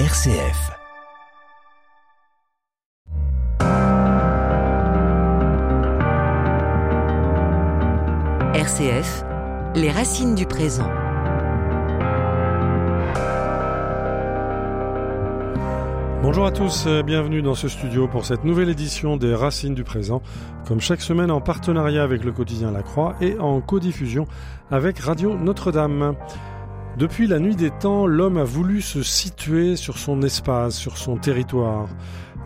RCF. RCF, les racines du présent. Bonjour à tous, bienvenue dans ce studio pour cette nouvelle édition des Racines du Présent, comme chaque semaine en partenariat avec le quotidien La Croix et en codiffusion avec Radio Notre-Dame. Depuis la nuit des temps, l'homme a voulu se situer sur son espace, sur son territoire.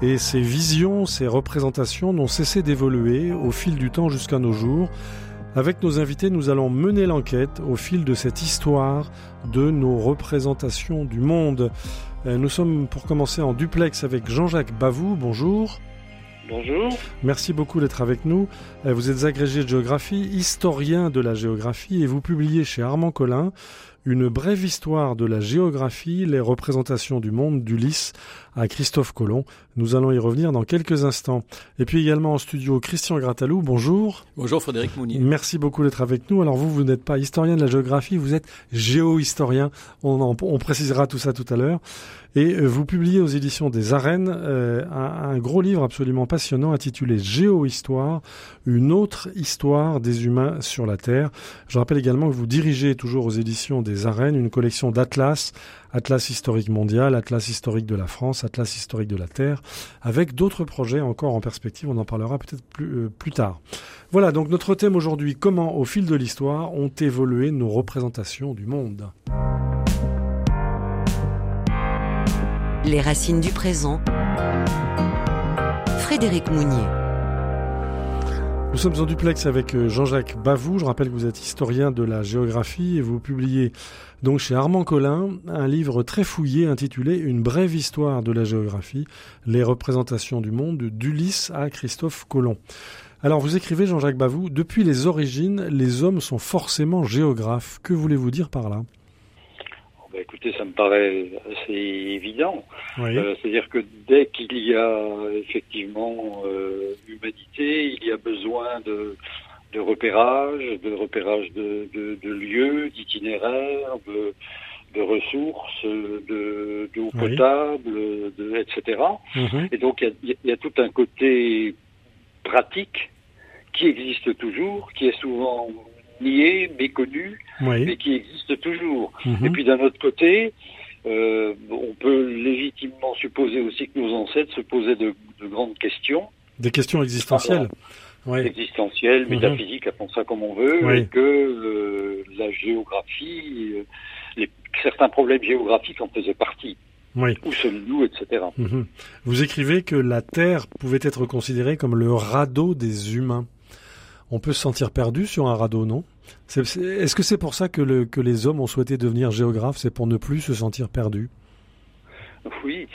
Et ses visions, ses représentations n'ont cessé d'évoluer au fil du temps jusqu'à nos jours. Avec nos invités, nous allons mener l'enquête au fil de cette histoire de nos représentations du monde. Nous sommes pour commencer en duplex avec Jean-Jacques Bavoux. Bonjour. Bonjour. Merci beaucoup d'être avec nous. Vous êtes agrégé de géographie, historien de la géographie et vous publiez chez Armand Collin une brève histoire de la géographie, les représentations du monde d'Ulysse à Christophe Colomb. Nous allons y revenir dans quelques instants. Et puis également en studio, Christian Grattalou, bonjour. Bonjour Frédéric Mounier. Merci beaucoup d'être avec nous. Alors vous n'êtes pas historien de la géographie, vous êtes géohistorien. On précisera tout ça tout à l'heure. Et vous publiez aux éditions des Arènes un gros livre absolument passionnant intitulé « Géohistoire, une autre histoire des humains sur la Terre ». Je rappelle également que vous dirigez toujours aux éditions des Arènes une collection d'atlas, atlas historique mondial, atlas historique de la France, atlas historique de la Terre, avec d'autres projets encore en perspective, on en parlera peut-être plus tard. Voilà, donc notre thème aujourd'hui, comment au fil de l'histoire ont évolué nos représentations du monde. Les racines du présent. Frédéric Mounier. Nous sommes en duplex avec Jean-Jacques Bavoux. Je rappelle que vous êtes historien de la géographie et vous publiez donc chez Armand Collin un livre très fouillé intitulé « Une brève histoire de la géographie, les représentations du monde d'Ulysse à Christophe Colomb ». Alors vous écrivez, Jean-Jacques Bavoux, « Depuis les origines, les hommes sont forcément géographes ». Que voulez-vous dire par là ? Écoutez, ça me paraît assez évident. Oui. C'est-à-dire que dès qu'il y a effectivement humanité, il y a besoin de repérage de lieux, d'itinéraires, de ressources, d'eau potable, etc. Mm-hmm. Et donc il y a tout un côté pratique qui existe toujours, qui est souvent nié, méconnu, mais qui existe toujours. Mmh. Et puis d'un autre côté, on peut légitimement supposer aussi que nos ancêtres se posaient de grandes questions. Des questions existentielles. Voilà. Oui. Existentielles, métaphysiques, appelons ça comme on veut, et que la géographie, certains problèmes géographiques en faisaient partie. Oui. Où sommes-nous, etc. Mmh. Vous écrivez que la Terre pouvait être considérée comme le radeau des humains. On peut se sentir perdu sur un radeau, non ? Est-ce que c'est pour ça que les hommes ont souhaité devenir géographes ? C'est pour ne plus se sentir perdu ? Oui,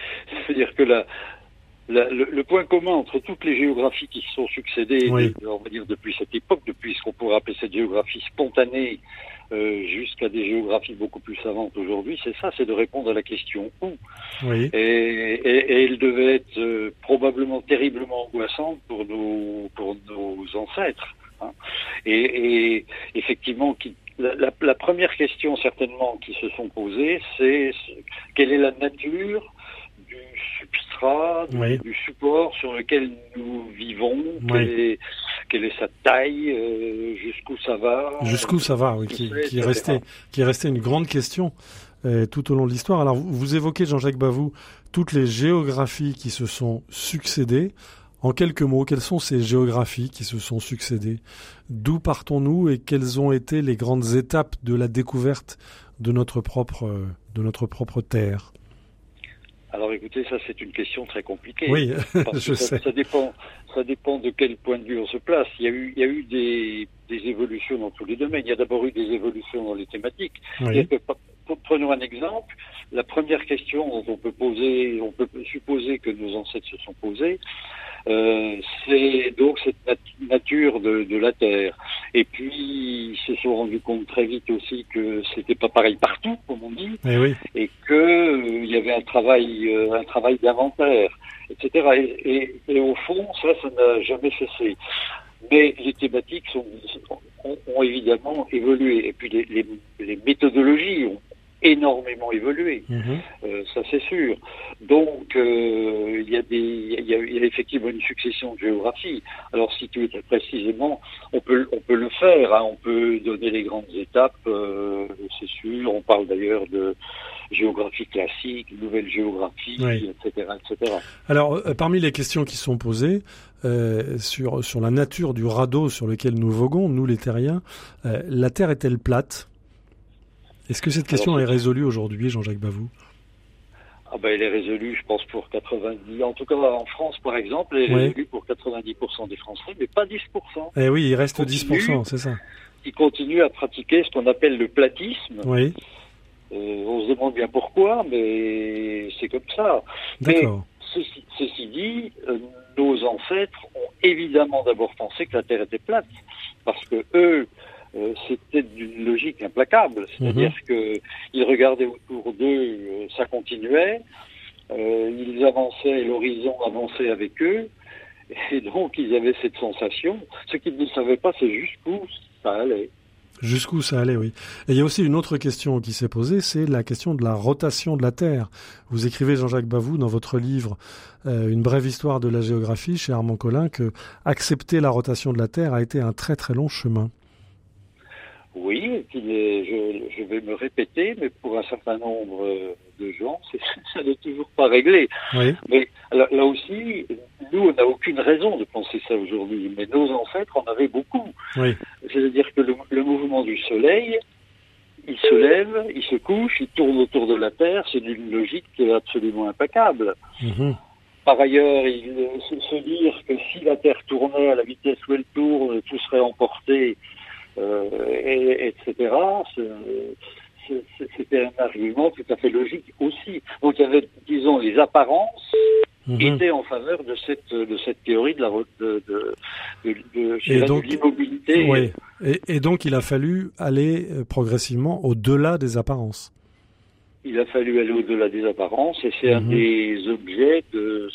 c'est-à-dire que le point commun entre toutes les géographies qui se sont succédées, on va dire depuis cette époque, depuis ce qu'on pourrait appeler cette géographie spontanée, jusqu'à des géographies beaucoup plus savantes aujourd'hui, c'est ça, c'est de répondre à la question « où ». Et elle devait être probablement terriblement angoissante pour nos ancêtres. Hein. Et effectivement, la première question certainement qui se sont posées, c'est quelle est la nature du substrat, du support sur lequel nous vivons, quelle est sa taille, jusqu'où ça va. Jusqu'où ça va, qui est restée une grande question tout au long de l'histoire. Alors vous évoquez, Jean-Jacques Bavoux, toutes les géographies qui se sont succédées. En quelques mots, quelles sont ces géographies qui se sont succédées ? D'où partons-nous et quelles ont été les grandes étapes de la découverte de notre propre terre ? Alors écoutez, ça c'est une question très compliquée. Oui, je sais. Ça dépend de quel point de vue on se place. Il y a eu des évolutions dans tous les domaines. Il y a d'abord eu des évolutions dans les thématiques. Oui. Prenons un exemple. La première question dont on peut supposer que nos ancêtres se sont posées, c'est donc cette nature de la Terre. Et puis, ils se sont rendus compte très vite aussi que c'était pas pareil partout, comme on dit, et que il y avait un travail d'inventaire, etc. Et au fond, ça n'a jamais cessé. Mais les thématiques ont évidemment évolué. Et puis les méthodologies ont énormément évolué, ça c'est sûr. Donc il y a effectivement une succession de géographies. Alors si tu veux précisément, on peut le faire, hein, on peut donner les grandes étapes, c'est sûr. On parle d'ailleurs de géographie classique, nouvelle géographie, etc. Alors parmi les questions qui sont posées sur la nature du radeau sur lequel nous voguons, nous les terriens, la Terre est-elle plate ? Est-ce que cette question est résolue aujourd'hui, Jean-Jacques Bavoux ? Ah ben, elle est résolue, je pense, pour 90%. En tout cas, en France, par exemple, elle est résolue pour 90% des Français, mais pas 10%. Eh oui, il reste 10%, c'est ça. Ils continuent à pratiquer ce qu'on appelle le platisme. Oui. On se demande bien pourquoi, mais c'est comme ça. D'accord. Mais ceci dit, nos ancêtres ont évidemment d'abord pensé que la Terre était plate, parce que eux... c'était d'une logique implacable, c'est-à-dire qu'ils regardaient autour d'eux, ça continuait, ils avançaient, l'horizon avançait avec eux, et donc ils avaient cette sensation. Ce qu'ils ne savaient pas, c'est jusqu'où ça allait. Jusqu'où ça allait, oui. Et il y a aussi une autre question qui s'est posée, c'est la question de la rotation de la Terre. Vous écrivez, Jean-Jacques Bavoux, dans votre livre « Une brève histoire de la géographie » chez Armand Collin, que accepter la rotation de la Terre a été un très très long chemin. Oui, je vais me répéter, mais pour un certain nombre de gens, ça n'est toujours pas réglé. Oui. Mais là aussi, nous, on n'a aucune raison de penser ça aujourd'hui, mais nos ancêtres en avaient beaucoup. Oui. C'est-à-dire que le mouvement du Soleil, il se lève, il se couche, il tourne autour de la Terre, c'est d'une logique absolument impeccable. Par ailleurs, se dire que si la Terre tournait à la vitesse où elle tourne, tout serait emporté... etc. C'était un argument tout à fait logique aussi. Donc il y avait, disons, les apparences étaient en faveur de cette théorie de la de l'immobilité. Oui. Et donc il a fallu aller progressivement au-delà des apparences. Il a fallu aller au-delà des apparences, et c'est un des objets de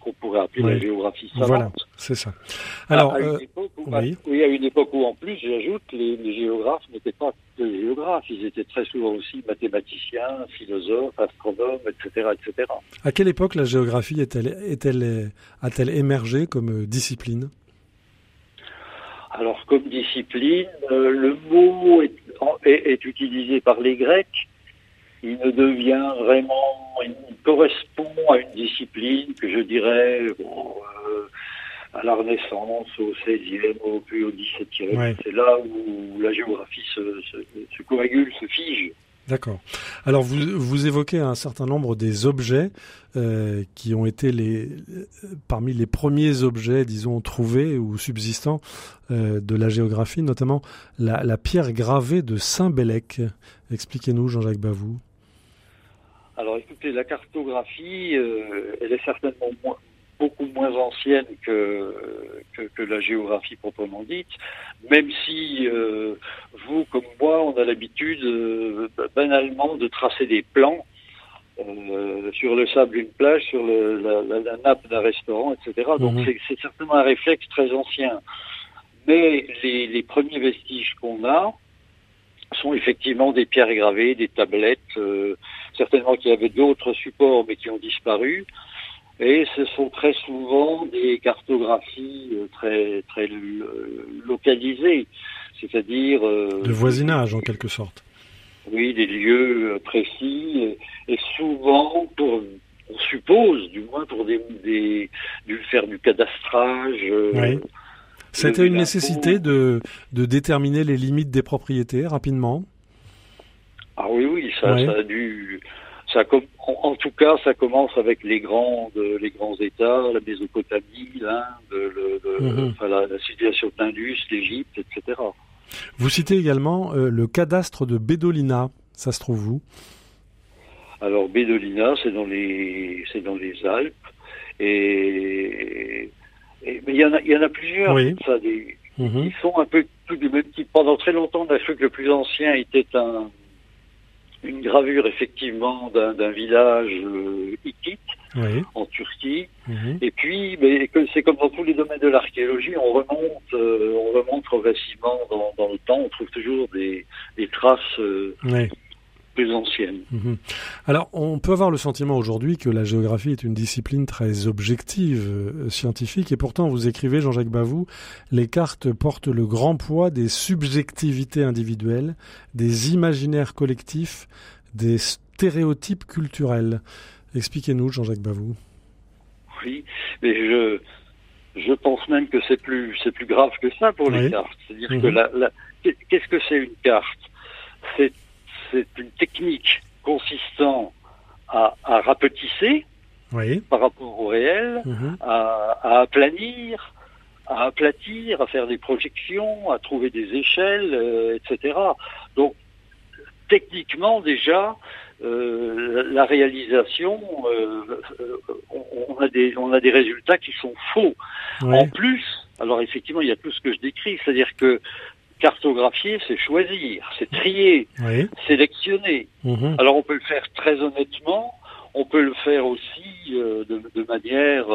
qu'on pourrait appeler la géographie savante. Voilà, c'est ça. Alors, à une époque où, en plus, j'ajoute, les géographes n'étaient pas que géographes, ils étaient très souvent aussi mathématiciens, philosophes, astronomes, etc. etc. À quelle époque la géographie a-t-elle émergé comme discipline ? Alors, comme discipline, le mot est utilisé par les Grecs. Il ne devient vraiment, il correspond à une discipline que je dirais à la Renaissance, au XVIe, puis au XVIIe. Ouais. C'est là où la géographie se coagule, se fige. D'accord. Alors vous évoquez un certain nombre des objets qui ont été parmi les premiers objets, disons, trouvés ou subsistants de la géographie, notamment la pierre gravée de Saint-Bellec. Expliquez-nous, Jean-Jacques Bavoux. Alors écoutez, la cartographie, elle est certainement beaucoup moins ancienne que la géographie proprement dite, même si vous, comme moi, on a l'habitude banalement de tracer des plans sur le sable d'une plage, sur la nappe d'un restaurant, etc. Donc c'est certainement un réflexe très ancien. Mais les premiers vestiges qu'on a sont effectivement des pierres gravées, des tablettes, certainement qu'il y avait d'autres supports mais qui ont disparu. Et ce sont très souvent des cartographies très très localisées, c'est-à-dire... de voisinage, en quelque sorte. Oui, des lieux précis, et souvent, on suppose, du moins pour faire du cadastrage... oui. C'était une nécessité de déterminer les limites des propriétés rapidement. Ah oui, ça a dû... en tout cas, ça commence avec les grands États, la Mésopotamie, l'Inde, la situation de l'Indus, l'Égypte, etc. Vous citez également le cadastre de Bédolina. Ça se trouve où ? Alors Bédolina, c'est dans les Alpes, mais il y en a plusieurs. Oui. Ça, ils sont un peu tous du même type. Pendant très longtemps, on a cru que le plus ancien était une gravure effectivement d'un village hittite en Turquie, et puis c'est comme dans tous les domaines de l'archéologie, on remonte progressivement dans le temps, on trouve toujours des traces plus ancienne. Mmh. Alors, on peut avoir le sentiment aujourd'hui que la géographie est une discipline très objective, scientifique, et pourtant, vous écrivez, Jean-Jacques Bavoux, les cartes portent le grand poids des subjectivités individuelles, des imaginaires collectifs, des stéréotypes culturels. Expliquez-nous, Jean-Jacques Bavoux. Oui, mais je pense même que c'est plus grave que ça pour les cartes. C'est-à-dire que qu'est-ce que c'est une carte ? C'est une technique consistant à rapetisser par rapport au réel, à aplanir, à aplatir, à faire des projections, à trouver des échelles, etc. Donc, techniquement, déjà, la réalisation, on a des résultats qui sont faux. Ouais. En plus, alors effectivement, il y a tout ce que je décris, c'est-à-dire que cartographier, c'est choisir, c'est trier, sélectionner. Mmh. Alors on peut le faire très honnêtement, on peut le faire aussi de manière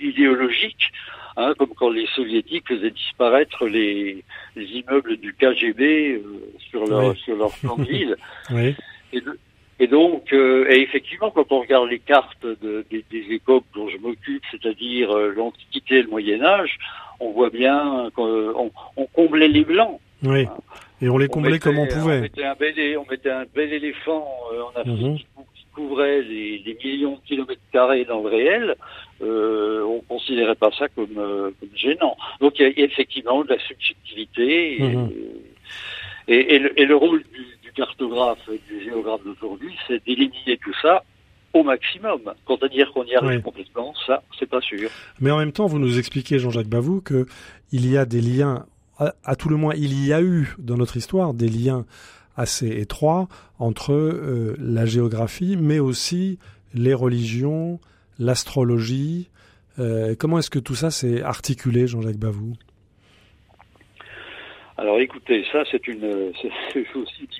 idéologique, hein, comme quand les soviétiques faisaient disparaître les immeubles du KGB sur leur plan de ville. Oui. Et donc, et effectivement, quand on regarde les cartes des époques dont je m'occupe, c'est-à-dire l'Antiquité et le Moyen-Âge, on voit bien qu'on comblait les blancs. Oui, hein. Et on les comblait comme on pouvait. On mettait un bel éléphant en Afrique qui couvrait des millions de kilomètres carrés dans le réel. On considérait pas ça comme gênant. Donc, il y a effectivement de la subjectivité et le rôle du cartographe et du géographe d'aujourd'hui, c'est d'éliminer tout ça au maximum. Quant à dire qu'on y arrive complètement, ça, c'est pas sûr. Mais en même temps, vous nous expliquez, Jean-Jacques Bavoux, que il y a des liens, à tout le moins, il y a eu dans notre histoire des liens assez étroits entre la géographie, mais aussi les religions, l'astrologie. Comment est-ce que tout ça s'est articulé, Jean-Jacques Bavoux ? Alors écoutez, ça c'est aussi une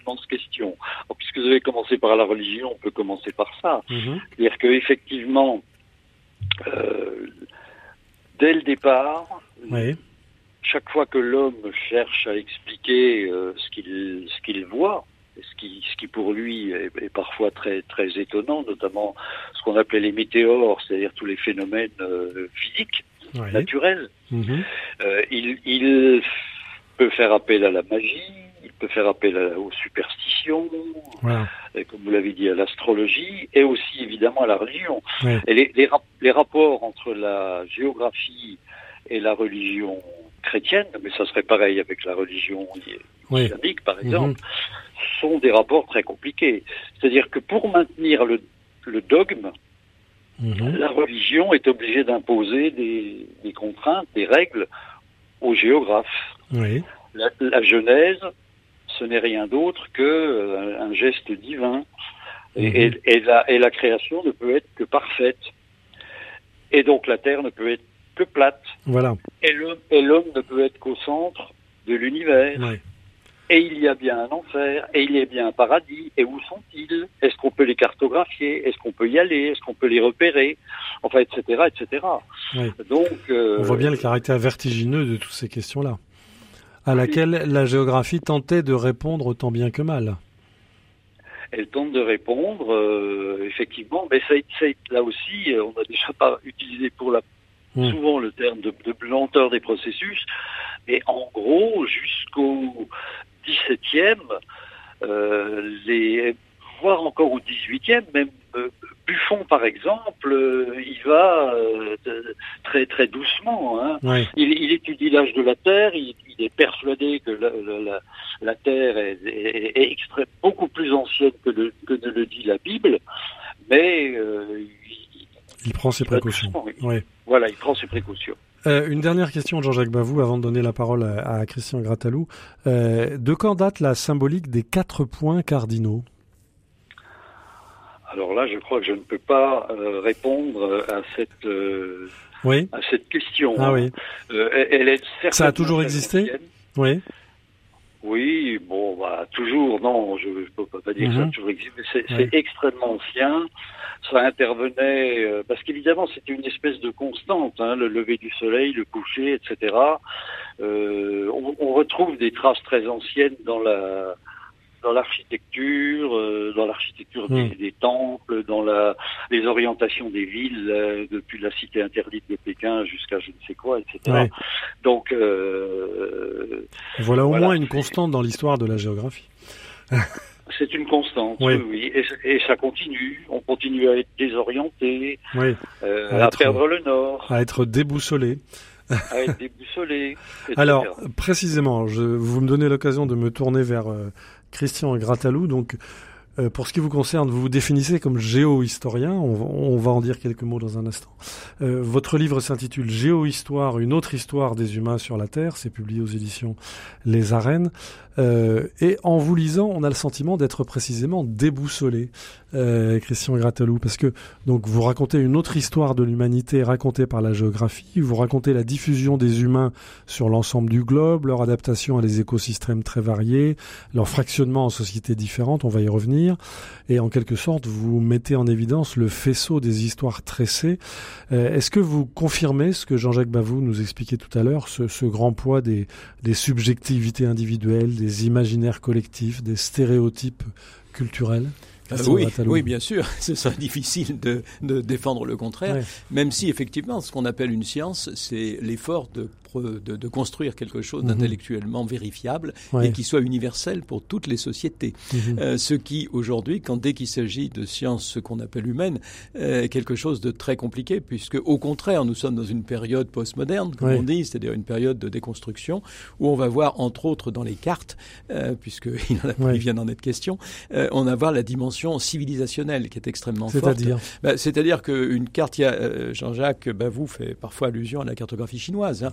immense question. Alors, puisque vous avez commencé par la religion, on peut commencer par ça. Mmh. C'est-à-dire qu'effectivement, dès le départ, chaque fois que l'homme cherche à expliquer ce qu'il voit, ce qui pour lui est parfois très très étonnant, notamment ce qu'on appelait les météores, c'est-à-dire tous les phénomènes physiques, naturels, il peut faire appel à la magie, il peut faire appel aux superstitions, et comme vous l'avez dit, à l'astrologie, et aussi évidemment à la religion. Ouais. Et les rapports entre la géographie et la religion chrétienne, mais ça serait pareil avec la religion islamique par exemple, sont des rapports très compliqués. C'est-à-dire que pour maintenir le dogme, la religion est obligée d'imposer des contraintes, des règles aux géographes. Oui. La Genèse, ce n'est rien d'autre que un geste divin, et la création ne peut être que parfaite, et donc la terre ne peut être que plate, et l'homme ne peut être qu'au centre de l'univers, et il y a bien un enfer, et il y a bien un paradis, et où sont-ils ? Est-ce qu'on peut les cartographier ? Est-ce qu'on peut y aller ? Est-ce qu'on peut les repérer ? Enfin, etc., etc. Oui. Donc, on voit bien le caractère vertigineux de toutes ces questions-là, à laquelle la géographie tentait de répondre autant bien que mal. Elle tente de répondre, effectivement, mais ça, là aussi, on n'a déjà pas utilisé souvent le terme de lenteur des processus, mais en gros, jusqu'au XVIIe, voire encore au XVIIIe, même Buffon, par exemple, il va très très doucement. Hein. Oui. Il étudie l'âge de la Terre, il est persuadé que la Terre est beaucoup plus ancienne que ne le dit la Bible, mais il prend ses précautions. Voilà, il prend ses précautions. Une dernière question de Jean-Jacques Bavoux avant de donner la parole à Christian Gratalou. De quand date la symbolique des 4 points cardinaux ? Alors là, je crois que je ne peux pas répondre à cette question. Ah oui. Elle est certainement. Ça a toujours existé ? Oui. Oui, bon, bah toujours. Non, je ne peux pas dire que ça a toujours existé. Mais c'est extrêmement ancien. Ça intervenait parce qu'évidemment, c'était une espèce de constante. Hein, le lever du soleil, le coucher, etc. On retrouve des traces très anciennes dans la dans l'architecture des temples, dans les orientations des villes, depuis la cité interdite de Pékin jusqu'à je ne sais quoi, etc. Ouais. Donc voilà, moins une constante dans l'histoire de la géographie. C'est une constante, oui. Et ça continue. On continue à être désorienté, à perdre le nord. À être déboussolé. Alors, précisément, vous me donnez l'occasion de me tourner vers Christian Gratalou. Donc, pour ce qui vous concerne, vous vous définissez comme géohistorien. On va en dire quelques mots dans un instant. Votre livre s'intitule « Géohistoire, une autre histoire des humains sur la Terre ». C'est publié aux éditions Les Arènes. Et en vous lisant, on a le sentiment d'être précisément déboussolé, Christian Gratalou, parce que donc vous racontez une autre histoire de l'humanité racontée par la géographie, vous racontez la diffusion des humains sur l'ensemble du globe, leur adaptation à des écosystèmes très variés, leur fractionnement en sociétés différentes, on va y revenir, et en quelque sorte vous mettez en évidence le faisceau des histoires tressées. Est-ce que vous confirmez ce que Jean-Jacques Bavoux nous expliquait tout à l'heure, ce grand poids des subjectivités individuelles, des imaginaires collectifs, des stéréotypes culturels? Oui, bien sûr, ce serait difficile de défendre le contraire, même si effectivement ce qu'on appelle une science, c'est l'effort de construire quelque chose d'intellectuellement vérifiable et qui soit universel pour toutes les sociétés. Ce qui, aujourd'hui, dès qu'il s'agit de sciences qu'on appelle humaines, est quelque chose de très compliqué, puisque au contraire, nous sommes dans une période postmoderne, comme on dit, c'est-à-dire une période de déconstruction, où on va voir, entre autres, dans les cartes, puisqu'il vient d'en être question, on va voir la dimension civilisationnelle qui est extrêmement forte. C'est-à-dire qu'une carte, Jean-Jacques Bavoux fait parfois allusion à la cartographie chinoise,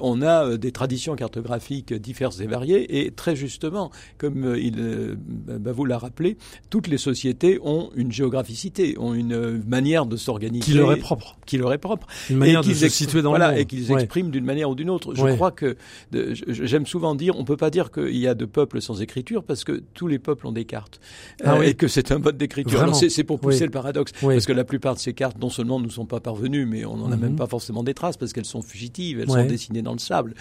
on a des traditions cartographiques diverses et variées, et très justement, comme Bavoux l'a rappelé, toutes les sociétés ont une géographicité, ont une manière de s'organiser qui leur est propre, une manière de se situer dans le monde, et qu'ils expriment d'une manière ou d'une autre. Je crois que j'aime souvent dire, on peut pas dire qu'il y a de peuples sans écriture, parce que tous les peuples ont des cartes et que c'est un mode d'écriture. Alors, c'est pour pousser le paradoxe, parce que la plupart de ces cartes, non seulement nous sont pas parvenues, mais on en a même pas forcément des traces, parce qu'elles sont fugitives. Elles sont dessinées dans le sable.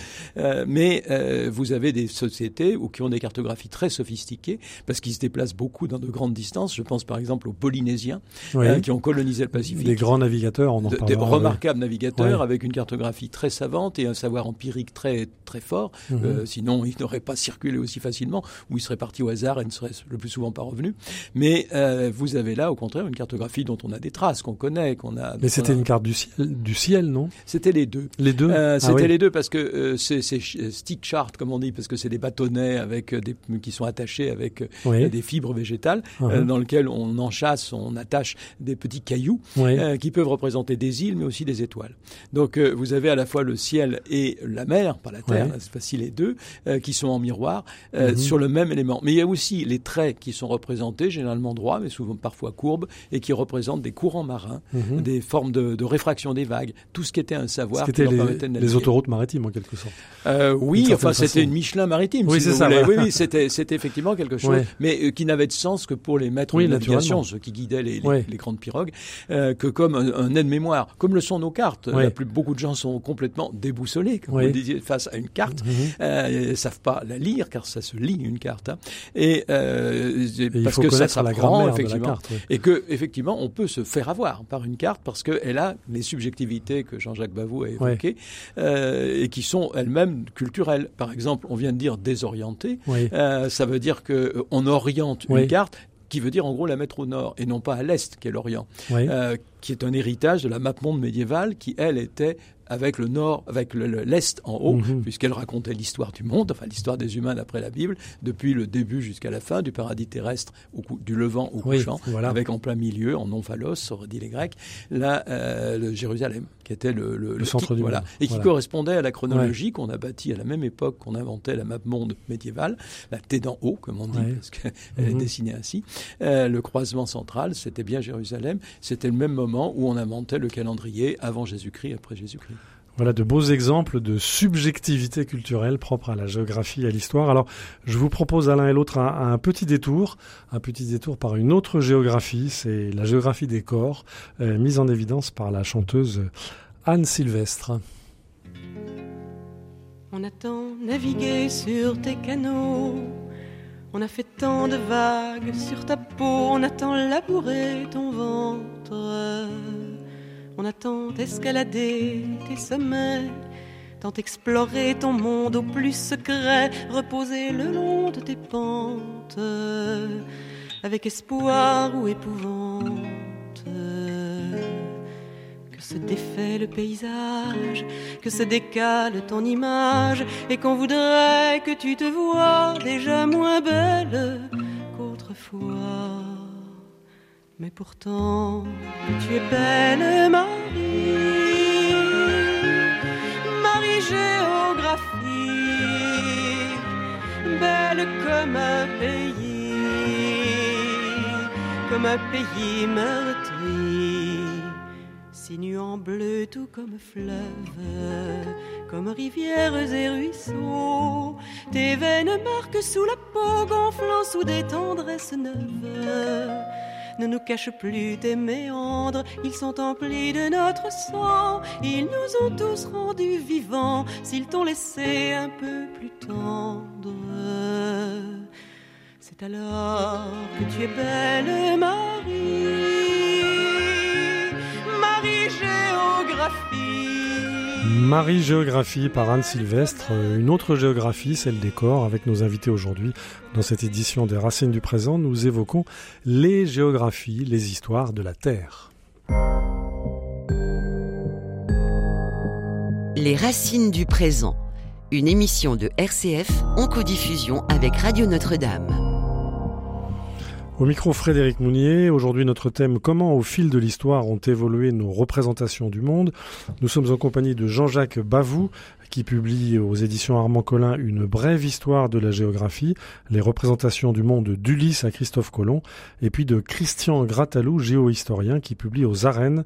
Mais vous avez des sociétés qui ont des cartographies très sophistiquées, parce qu'ils se déplacent beaucoup dans de grandes distances. Je pense par exemple aux Polynésiens qui ont colonisé le Pacifique. Des grands navigateurs, des remarquables navigateurs avec une cartographie très savante et un savoir empirique très, très fort. Sinon, ils n'auraient pas circulé aussi facilement, ou ils seraient partis au hasard et ne seraient le plus souvent pas revenus. Mais vous avez là, au contraire, une cartographie dont on a des traces, qu'on connaît, qu'on a... Mais c'était une carte du ciel, non ? C'était les deux. Les deux, parce que c'est stick chart, comme on dit, parce que c'est des bâtonnets qui sont attachés avec des fibres végétales, dans lesquelles on enchâsse, on attache des petits cailloux qui peuvent représenter des îles, mais aussi des étoiles. Donc vous avez à la fois le ciel et la mer, pas la terre, c'est facile, les deux, qui sont en miroir sur le même élément. Mais il y a aussi les traits qui sont représentés, généralement droits, mais souvent parfois courbes, et qui représentent des courants marins, des formes de réfraction des vagues, tout ce qui était un savoir qui leur permettait de naviguer. Les autoroutes maritimes, en quelque sorte. C'était une Michelin maritime. Oui, si c'est ça. C'était effectivement quelque chose, mais qui n'avait de sens que pour les maîtres de navigation, ceux qui guidaient les grandes pirogues, que comme un aide-mémoire, comme le sont nos cartes. Beaucoup de gens sont complètement déboussolés, comme vous disiez, face à une carte. Ils ne savent pas la lire, car ça se lit, une carte. Et parce que ça s'apprend, effectivement. Carte, et que, effectivement, on peut se faire avoir par une carte, parce qu'elle a les subjectivités que Jean-Jacques Bavoux a évoquées. Et qui sont elles-mêmes culturelles. Par exemple, on vient de dire désorienté. Ça veut dire qu'on oriente une carte, qui veut dire en gros la mettre au nord et non pas à l'est, qui est l'Orient, qui est un héritage de la map-monde médiévale, qui elle était avec le nord, avec l'est en haut, puisqu'elle racontait l'histoire du monde, enfin l'histoire des humains d'après la Bible, depuis le début jusqu'à la fin, du paradis terrestre du Levant au couchant, avec en plein milieu, en omphalos, auraient dit les Grecs, le Jérusalem, qui était le centre du monde. Et qui correspondait à la chronologie qu'on a bâtie à la même époque qu'on inventait la map monde médiévale, la tête d'en haut, comme on dit, parce qu'elle est dessinée ainsi. Le croisement central, c'était bien Jérusalem, c'était le même moment où on inventait le calendrier avant Jésus-Christ, après Jésus-Christ. Voilà de beaux exemples de subjectivité culturelle propre à la géographie et à l'histoire. Alors, je vous propose à l'un et l'autre un petit détour par une autre géographie. C'est la géographie des corps, mise en évidence par la chanteuse Anne Sylvestre. On attend naviguer sur tes canaux, On a fait tant de vagues sur ta peau, on a tant labouré ton ventre, on a tant escaladé tes sommets, tant exploré ton monde au plus secret, reposé le long de tes pentes, avec espoir ou épouvante. Que se défait le paysage, que se décale ton image, et qu'on voudrait que tu te voies déjà moins belle qu'autrefois. Mais pourtant, tu es belle, Marie, Marie Géographie, belle comme un pays, comme un pays meurtri, sinuant bleu tout comme fleuve, comme rivières et ruisseaux. Tes veines marquent sous la peau, gonflant sous des tendresses neuves. Ne nous cache plus tes méandres, ils sont emplis de notre sang, ils nous ont tous rendus vivants, s'ils t'ont laissé un peu plus tendre. C'est alors que tu es belle, Marie, Marie Géographie. Marie Géographie par Anne Sylvestre, une autre géographie, celle des corps, avec nos invités aujourd'hui. Dans cette édition des Racines du Présent, nous évoquons les géographies, les histoires de la Terre. Les Racines du Présent, une émission de RCF en codiffusion avec Radio Notre-Dame. Au micro, Frédéric Mounier. Aujourd'hui, notre thème, comment au fil de l'histoire ont évolué nos représentations du monde. Nous sommes en compagnie de Jean-Jacques Bavoux, qui publie aux éditions Armand Collin une brève histoire de la géographie, les représentations du monde d'Ulysse à Christophe Colomb, et puis de Christian Gratalou, géohistorien, qui publie aux Arènes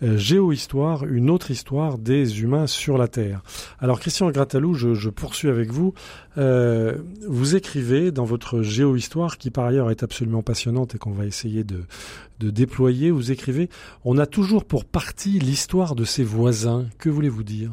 Géohistoire, une autre histoire des humains sur la Terre. Alors, Christian Gratalou, je poursuis avec vous. Vous écrivez dans votre géohistoire, qui par ailleurs est absolument passionnante et qu'on va essayer de déployer, vous écrivez « On a toujours pour partie l'histoire de ses voisins ». Que voulez-vous dire ?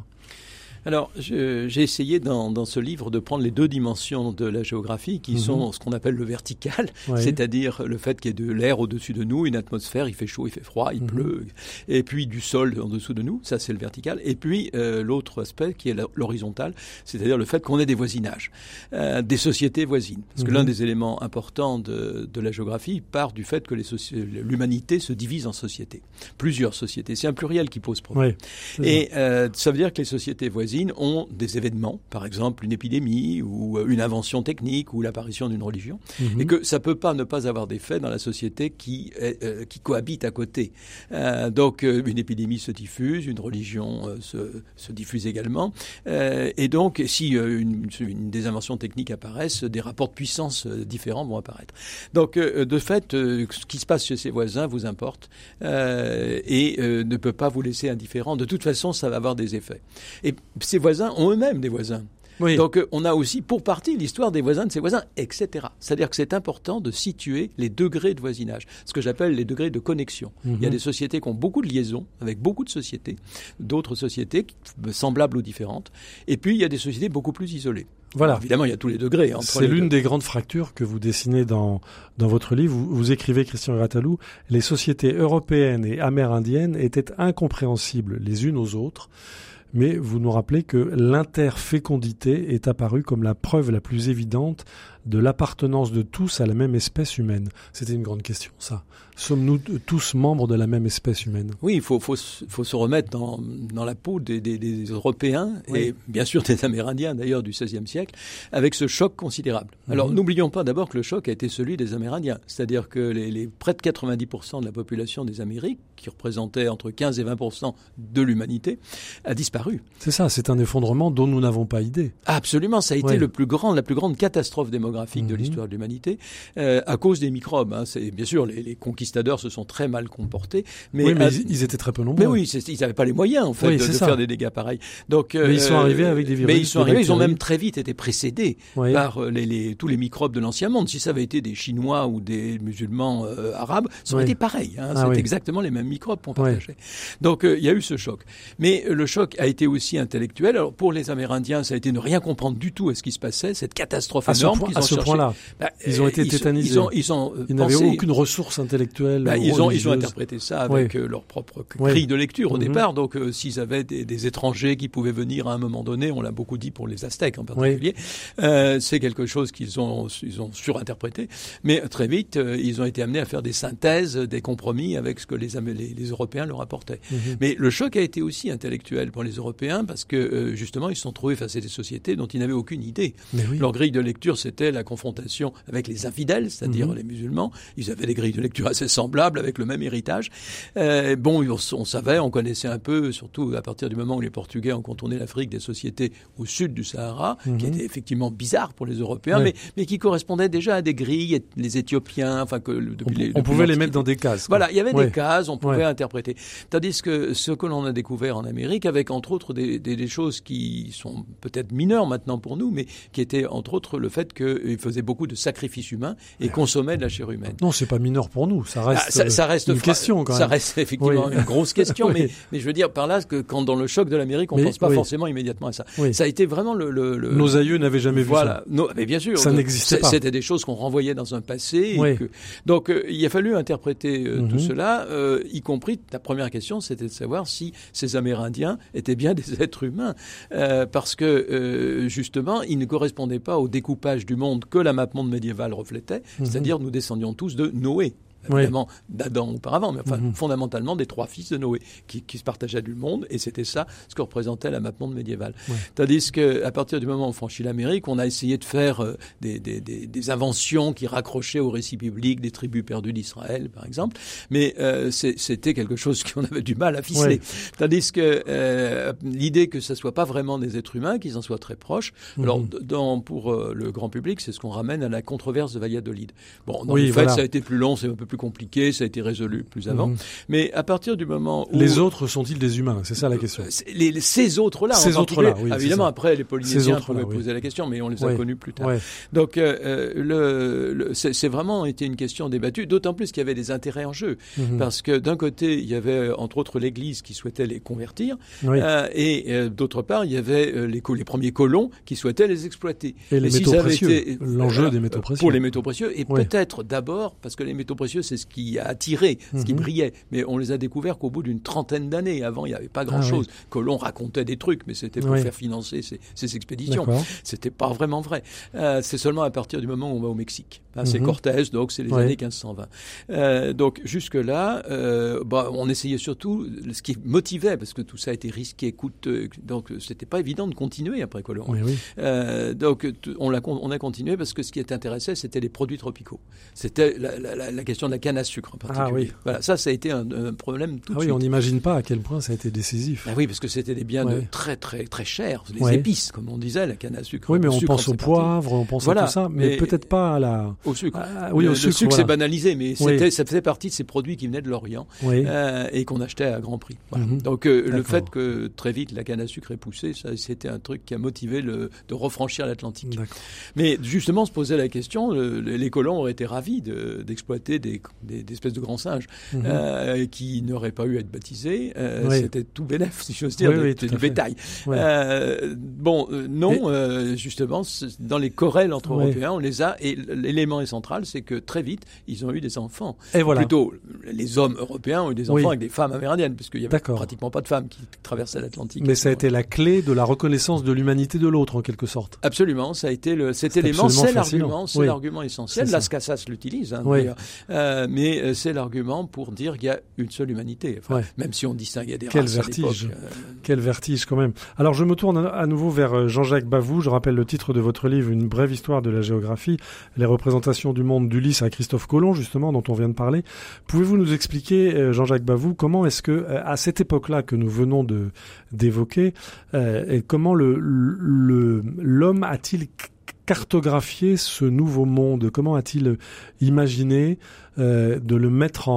Alors, j'ai essayé dans ce livre de prendre les deux dimensions de la géographie qui sont ce qu'on appelle le vertical, c'est-à-dire le fait qu'il y ait de l'air au-dessus de nous, une atmosphère, il fait chaud, il fait froid, il pleut, et puis du sol en dessous de nous, ça c'est le vertical, et puis l'autre aspect qui est l'horizontal, c'est-à-dire le fait qu'on ait des voisinages, des sociétés voisines. Parce que l'un des éléments importants de la géographie part du fait que l'humanité se divise en sociétés, plusieurs sociétés. C'est un pluriel qui pose problème. Oui, et ça veut dire que les sociétés voisines ont des événements, par exemple une épidémie ou une invention technique ou l'apparition d'une religion, et que ça peut pas ne pas avoir d'effet dans la société qui cohabite à côté. Donc une épidémie se diffuse, une religion se diffuse également, et donc si des inventions techniques apparaissent, des rapports de puissance différents vont apparaître. Donc de fait, ce qui se passe chez ses voisins vous importe et ne peut pas vous laisser indifférent. De toute façon, ça va avoir des effets. Et ses voisins ont eux-mêmes des voisins. Oui. Donc on a aussi pour partie l'histoire des voisins de ses voisins, etc. C'est-à-dire que c'est important de situer les degrés de voisinage, ce que j'appelle les degrés de connexion. Il y a des sociétés qui ont beaucoup de liaisons avec beaucoup de sociétés, d'autres sociétés semblables ou différentes, et puis il y a des sociétés beaucoup plus isolées. Voilà. Alors, évidemment, il y a tous les degrés. C'est l'une des grandes fractures que vous dessinez dans votre livre. Vous écrivez, Christian Gratalou, « Les sociétés européennes et amérindiennes étaient incompréhensibles les unes aux autres ». Mais vous nous rappelez que l'interfécondité est apparue comme la preuve la plus évidente de l'appartenance de tous à la même espèce humaine. C'était une grande question, ça. Sommes-nous tous membres de la même espèce humaine ? Oui, il faut se remettre dans la peau des Européens, et bien sûr des Amérindiens, d'ailleurs, du XVIe siècle, avec ce choc considérable. Alors, n'oublions pas d'abord que le choc a été celui des Amérindiens. C'est-à-dire que les près de 90% de la population des Amériques, qui représentait entre 15 et 20% de l'humanité, a disparu. C'est ça, c'est un effondrement dont nous n'avons pas idée. Absolument, ça a été la plus grande catastrophe démographique de l'histoire de l'humanité, à cause des microbes. Hein. Bien sûr, les conquistadors se sont très mal comportés. Mais ils étaient très peu nombreux. Mais oui, ils n'avaient pas les moyens, en fait, de faire des dégâts pareils. Donc, mais ils sont arrivés avec des virus. Mais ils ont même très vite été précédés par tous les microbes de l'Ancien Monde. Si ça avait été des Chinois ou des musulmans arabes, ça aurait été pareil. Hein. C'était exactement les mêmes microbes qu'on partageait. Donc, il y a eu ce choc. Mais le choc a été aussi intellectuel. Alors, pour les Amérindiens, ça a été ne rien comprendre du tout à ce qui se passait, cette catastrophe énorme. à ce point-là. Ils ont été tétanisés. Ils n'avaient aucune ressource intellectuelle. Ils ont interprété ça avec leur propre grille de lecture au départ. Donc, s'ils avaient des étrangers qui pouvaient venir à un moment donné, on l'a beaucoup dit pour les Aztèques en particulier, c'est quelque chose qu'ils ont surinterprété. Mais très vite, ils ont été amenés à faire des synthèses, des compromis avec ce que les Européens leur apportaient. Mais le choc a été aussi intellectuel pour les Européens parce que, justement, ils se sont trouvés face à des sociétés dont ils n'avaient aucune idée. Leur grille de lecture, c'était la confrontation avec les infidèles, c'est-à-dire les musulmans. Ils avaient des grilles de lecture assez semblables, avec le même héritage. On savait, on connaissait un peu, surtout à partir du moment où les Portugais ont contourné l'Afrique, des sociétés au sud du Sahara, qui étaient effectivement bizarres pour les Européens, mais qui correspondaient déjà à des grilles, les Éthiopiens, enfin que... On pouvait les mettre dans des cases. Quoi. Voilà, il y avait des cases, on pouvait interpréter. Tandis que ce que l'on a découvert en Amérique, avec entre autres des choses qui sont peut-être mineures maintenant pour nous, mais qui étaient entre autres le fait qu'ils faisaient beaucoup de sacrifices humains et consommaient de la chair humaine. Non, c'est pas mineur pour nous, ça reste une question quand même. Ça reste effectivement une grosse question, mais je veux dire par là que quand dans le choc de l'Amérique, on ne pense pas forcément immédiatement à ça. Ça a été vraiment le... Nos aïeux n'avaient jamais vu ça. Mais bien sûr. Ça n'existait pas. C'était des choses qu'on renvoyait dans un passé. Donc il a fallu interpréter tout cela, y compris ta première question, c'était de savoir si ces Amérindiens étaient bien des êtres humains, parce que justement, ils ne correspondaient pas au découpage du monde que la map-monde médiévale reflétait, c'est-à-dire nous descendions tous de Noé. Évidemment, d'Adam auparavant, mais enfin, fondamentalement des trois fils de Noé qui se partageaient du monde, et c'était ça ce que représentait la map monde médiévale. Tandis que, à partir du moment où on franchit l'Amérique, on a essayé de faire des inventions qui raccrochaient au récit biblique des tribus perdues d'Israël, par exemple, mais c'était quelque chose qu'on avait du mal à ficeler. Tandis que l'idée que ça soit pas vraiment des êtres humains, qu'ils en soient très proches, alors pour le grand public, c'est ce qu'on ramène à la controverse de Valladolid. Bon, dans le fait, ça a été plus long, c'est un peu plus compliqué, ça a été résolu plus avant. Mais à partir du moment où... Les autres sont-ils des humains ? C'est ça la question. Ces autres-là, évidemment, après, les Polynésiens pouvaient poser la question, mais on les a connus plus tard. Donc, c'est vraiment été une question débattue, d'autant plus qu'il y avait des intérêts en jeu. Parce que d'un côté, il y avait, entre autres, l'Église qui souhaitait les convertir, et d'autre part, il y avait les premiers colons qui souhaitaient les exploiter. Et les métaux précieux. L'enjeu des métaux précieux. Pour les métaux précieux, et peut-être d'abord, parce que les métaux précieux, c'est ce qui a attiré, ce qui brillait. Mais on les a découverts qu'au bout d'une 30aine d'années. Avant, il n'y avait pas grand-chose. Colomb racontait des trucs, mais c'était pour faire financer ses expéditions. C'était pas vraiment vrai. C'est seulement à partir du moment où on va au Mexique. C'est Cortés, donc c'est les années 1520. Donc jusque-là, on essayait surtout ce qui motivait, parce que tout ça a été risqué, coûteux. Donc c'était pas évident de continuer après Colomb. Donc on a continué parce que ce qui intéressait, c'était les produits tropicaux. C'était la question de la canne à sucre en particulier. Voilà, ça a été un problème tout de suite. On n'imagine pas à quel point ça a été décisif. Ah oui, parce que c'était des biens très, très, très chers, des épices, comme on disait, la canne à sucre. Oui, mais on pense au poivre, on pense à tout ça, mais peut-être pas à au sucre. Au sucre, c'est banalisé, mais ça faisait partie de ces produits qui venaient de l'Orient et qu'on achetait à grand prix. Voilà. Donc, le fait que très vite la canne à sucre ait poussé, c'était un truc qui a motivé de refranchir l'Atlantique. Mais justement, on se posait la question, les colons auraient été ravis d'exploiter des espèces de grands singes qui n'auraient pas eu à être baptisés. C'était tout bénef, si j'ose dire, du bétail. Justement, dans les querelles entre Européens, on les a, et l'élément central, c'est que très vite, ils ont eu des enfants. Et voilà. Plutôt, les hommes européens ont eu des enfants avec des femmes amérindiennes, parce qu'il n'y avait pratiquement pas de femmes qui traversaient l'Atlantique. Mais ça a été la clé de la reconnaissance de l'humanité de l'autre, en quelque sorte. Absolument, ça a été cet élément, c'est l'argument essentiel. Las Casas l'utilise, d'ailleurs. Mais c'est l'argument pour dire qu'il y a une seule humanité. Enfin, même si on distingue, il y a des races à l'époque. Quel vertige quand même. Alors je me tourne à nouveau vers Jean-Jacques Bavoux. Je rappelle le titre de votre livre, Une brève histoire de la géographie, les représentations du monde d'Ulysse à Christophe Colomb, justement, dont on vient de parler. Pouvez-vous nous expliquer, Jean-Jacques Bavoux, comment est-ce que, à cette époque-là que nous venons d'évoquer, comment l'homme a-t-il cartographier ce nouveau monde? Comment a-t-il imaginé de le mettre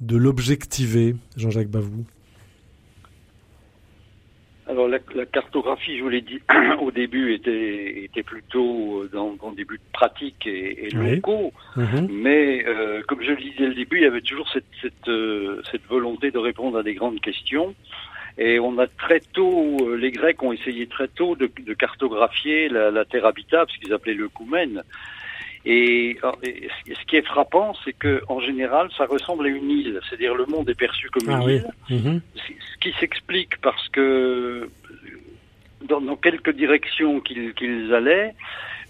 de l'objectiver, Jean-Jacques Bavoux? Alors la cartographie, je vous l'ai dit, au début était plutôt dans des buts pratiques et locaux, mais comme je le disais au début, il y avait toujours cette volonté de répondre à des grandes questions. Et on a très tôt, les Grecs ont essayé très tôt de cartographier la terre habitable, ce qu'ils appelaient le koumen. Et ce qui est frappant, c'est que en général, ça ressemble à une île. C'est-à-dire le monde est perçu comme une île. Mmh. Ce qui s'explique parce que dans quelques directions qu'ils allaient,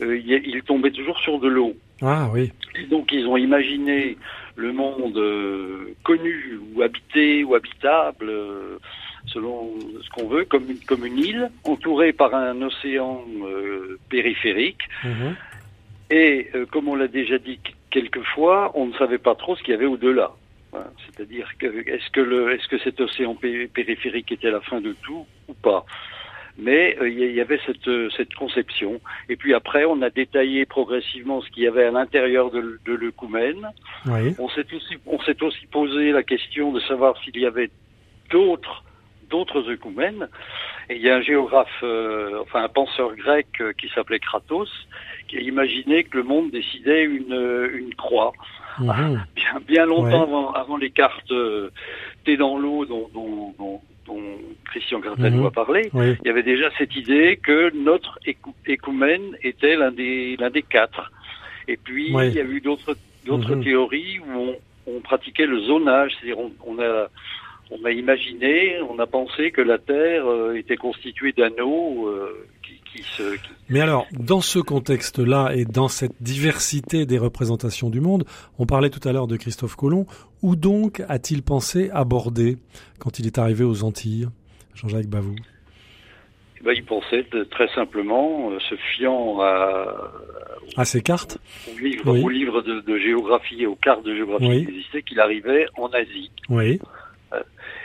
ils tombaient toujours sur de l'eau. Ah oui. Et donc ils ont imaginé le monde connu ou habité ou habitable, selon ce qu'on veut, comme une île entourée par un océan périphérique. Mmh. Et comme on l'a déjà dit quelquefois, on ne savait pas trop ce qu'il y avait au-delà. Voilà. C'est-à-dire que est-ce que cet océan périphérique était la fin de tout ou pas ? Mais il y avait cette conception. Et puis après, on a détaillé progressivement ce qu'il y avait à l'intérieur de l'Eukoumen. Oui. On s'est aussi posé la question de savoir s'il y avait d'autres œcoumènes. Et il y a un géographe, un penseur grec qui s'appelait Kratos, qui a imaginé que le monde décidait une croix. Mmh. Bien longtemps avant les cartes « T'es dans l'eau » dont Christian Gratano a parlé, il y avait déjà cette idée que notre écoumène était l'un des quatre. Et puis, il y a eu d'autres théories où on pratiquait le zonage, c'est-à-dire on a imaginé, on a pensé que la Terre était constituée d'anneaux qui... Mais alors, dans ce contexte-là et dans cette diversité des représentations du monde, on parlait tout à l'heure de Christophe Colomb, où donc a-t-il pensé aborder quand il est arrivé aux Antilles, Jean-Jacques Bavoux ? Il pensait très simplement, se fiant à ses cartes, aux livres de géographie et aux cartes de géographie qui existaient, qu'il arrivait en Asie. Oui.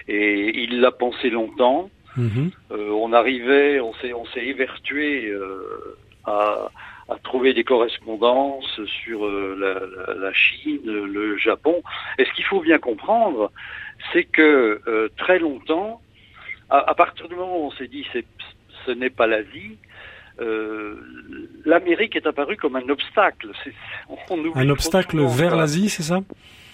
Et il l'a pensé longtemps. Mmh. On s'est évertué à trouver des correspondances sur la Chine, le Japon. Et ce qu'il faut bien comprendre, c'est que très longtemps, à partir du moment où on s'est dit ce n'est pas l'Asie, l'Amérique est apparue comme un obstacle. Un obstacle vers l'Asie, c'est ça ?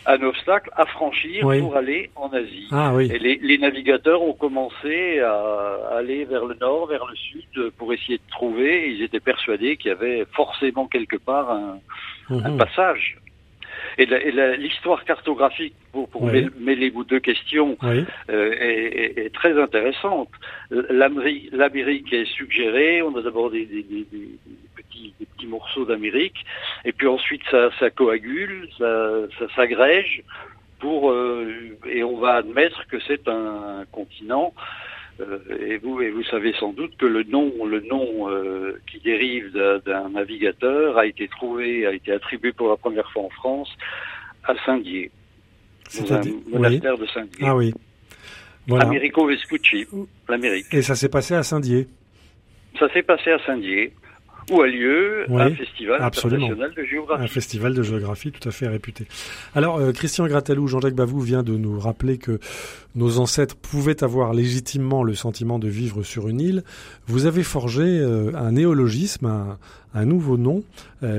Un obstacle à franchir pour aller en Asie. Ah, oui. Et les navigateurs ont commencé à aller vers le nord, vers le sud, pour essayer de trouver. Ils étaient persuadés qu'il y avait forcément quelque part un passage. Et l'histoire cartographique, pour mêler vos deux questions, est très intéressante. L'Amérique est suggérée, on a d'abord des petits morceaux d'Amérique, et puis ensuite ça coagule, ça s'agrège, et on va admettre que c'est un continent. Et vous savez sans doute que le nom qui dérive d'un navigateur a été attribué pour la première fois en France à Saint-Dié, monastère de Saint-Dié. Ah oui. Voilà. Americo Vespucci, l'Amérique. Et ça s'est passé à Saint-Dié. Où a lieu un festival international de géographie. Un festival de géographie tout à fait réputé. Alors, Christian Grattalou, Jean-Jacques Bavoux vient de nous rappeler que nos ancêtres pouvaient avoir légitimement le sentiment de vivre sur une île. Vous avez forgé un néologisme, un nouveau nom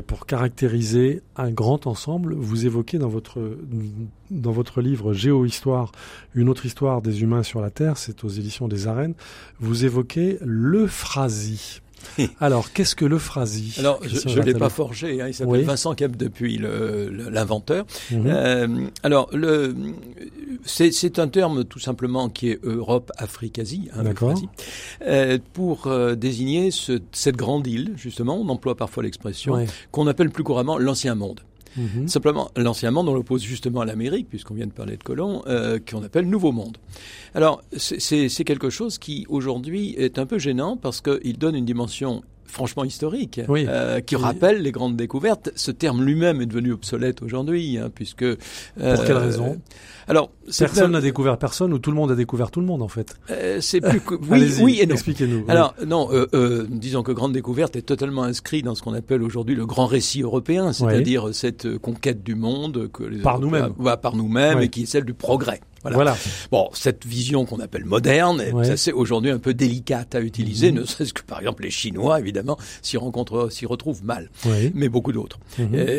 pour caractériser un grand ensemble. Vous évoquez dans votre livre Géohistoire, une autre histoire des humains sur la Terre, c'est aux éditions des Arènes, vous évoquez l'euphrasie. Alors, qu'est-ce que l'euphrasie ? Alors, je ne l'ai pas forgé, il s'appelle Vincent Capdepuis, l'inventeur. Mmh. Alors, c'est un terme tout simplement qui est Europe-Afrique-Asie, d'accord. Pour désigner cette grande île, justement, on emploie parfois l'expression, qu'on appelle plus couramment l'ancien monde. Mmh. Simplement, l'ancien monde, on l'oppose justement à l'Amérique, puisqu'on vient de parler de Colomb, qu'on appelle Nouveau Monde. Alors, c'est quelque chose qui, aujourd'hui, est un peu gênant parce qu'il donne une dimension franchement historique, qui rappelle les grandes découvertes. Ce terme lui-même est devenu obsolète aujourd'hui, puisque... Pour quelle raison ? Alors, personne n'a découvert personne, ou tout le monde a découvert tout le monde, en fait. C'est plus... oui et non. Expliquez-nous. Alors, non, disons que grande découverte est totalement inscrite dans ce qu'on appelle aujourd'hui le grand récit européen, c'est-à-dire cette conquête du monde... par nous-mêmes. Par nous-mêmes, et qui est celle du progrès. Voilà. Bon, cette vision qu'on appelle moderne, c'est aujourd'hui un peu délicate à utiliser, ne serait-ce que par exemple les Chinois, évidemment, s'y retrouvent mal, mais beaucoup d'autres.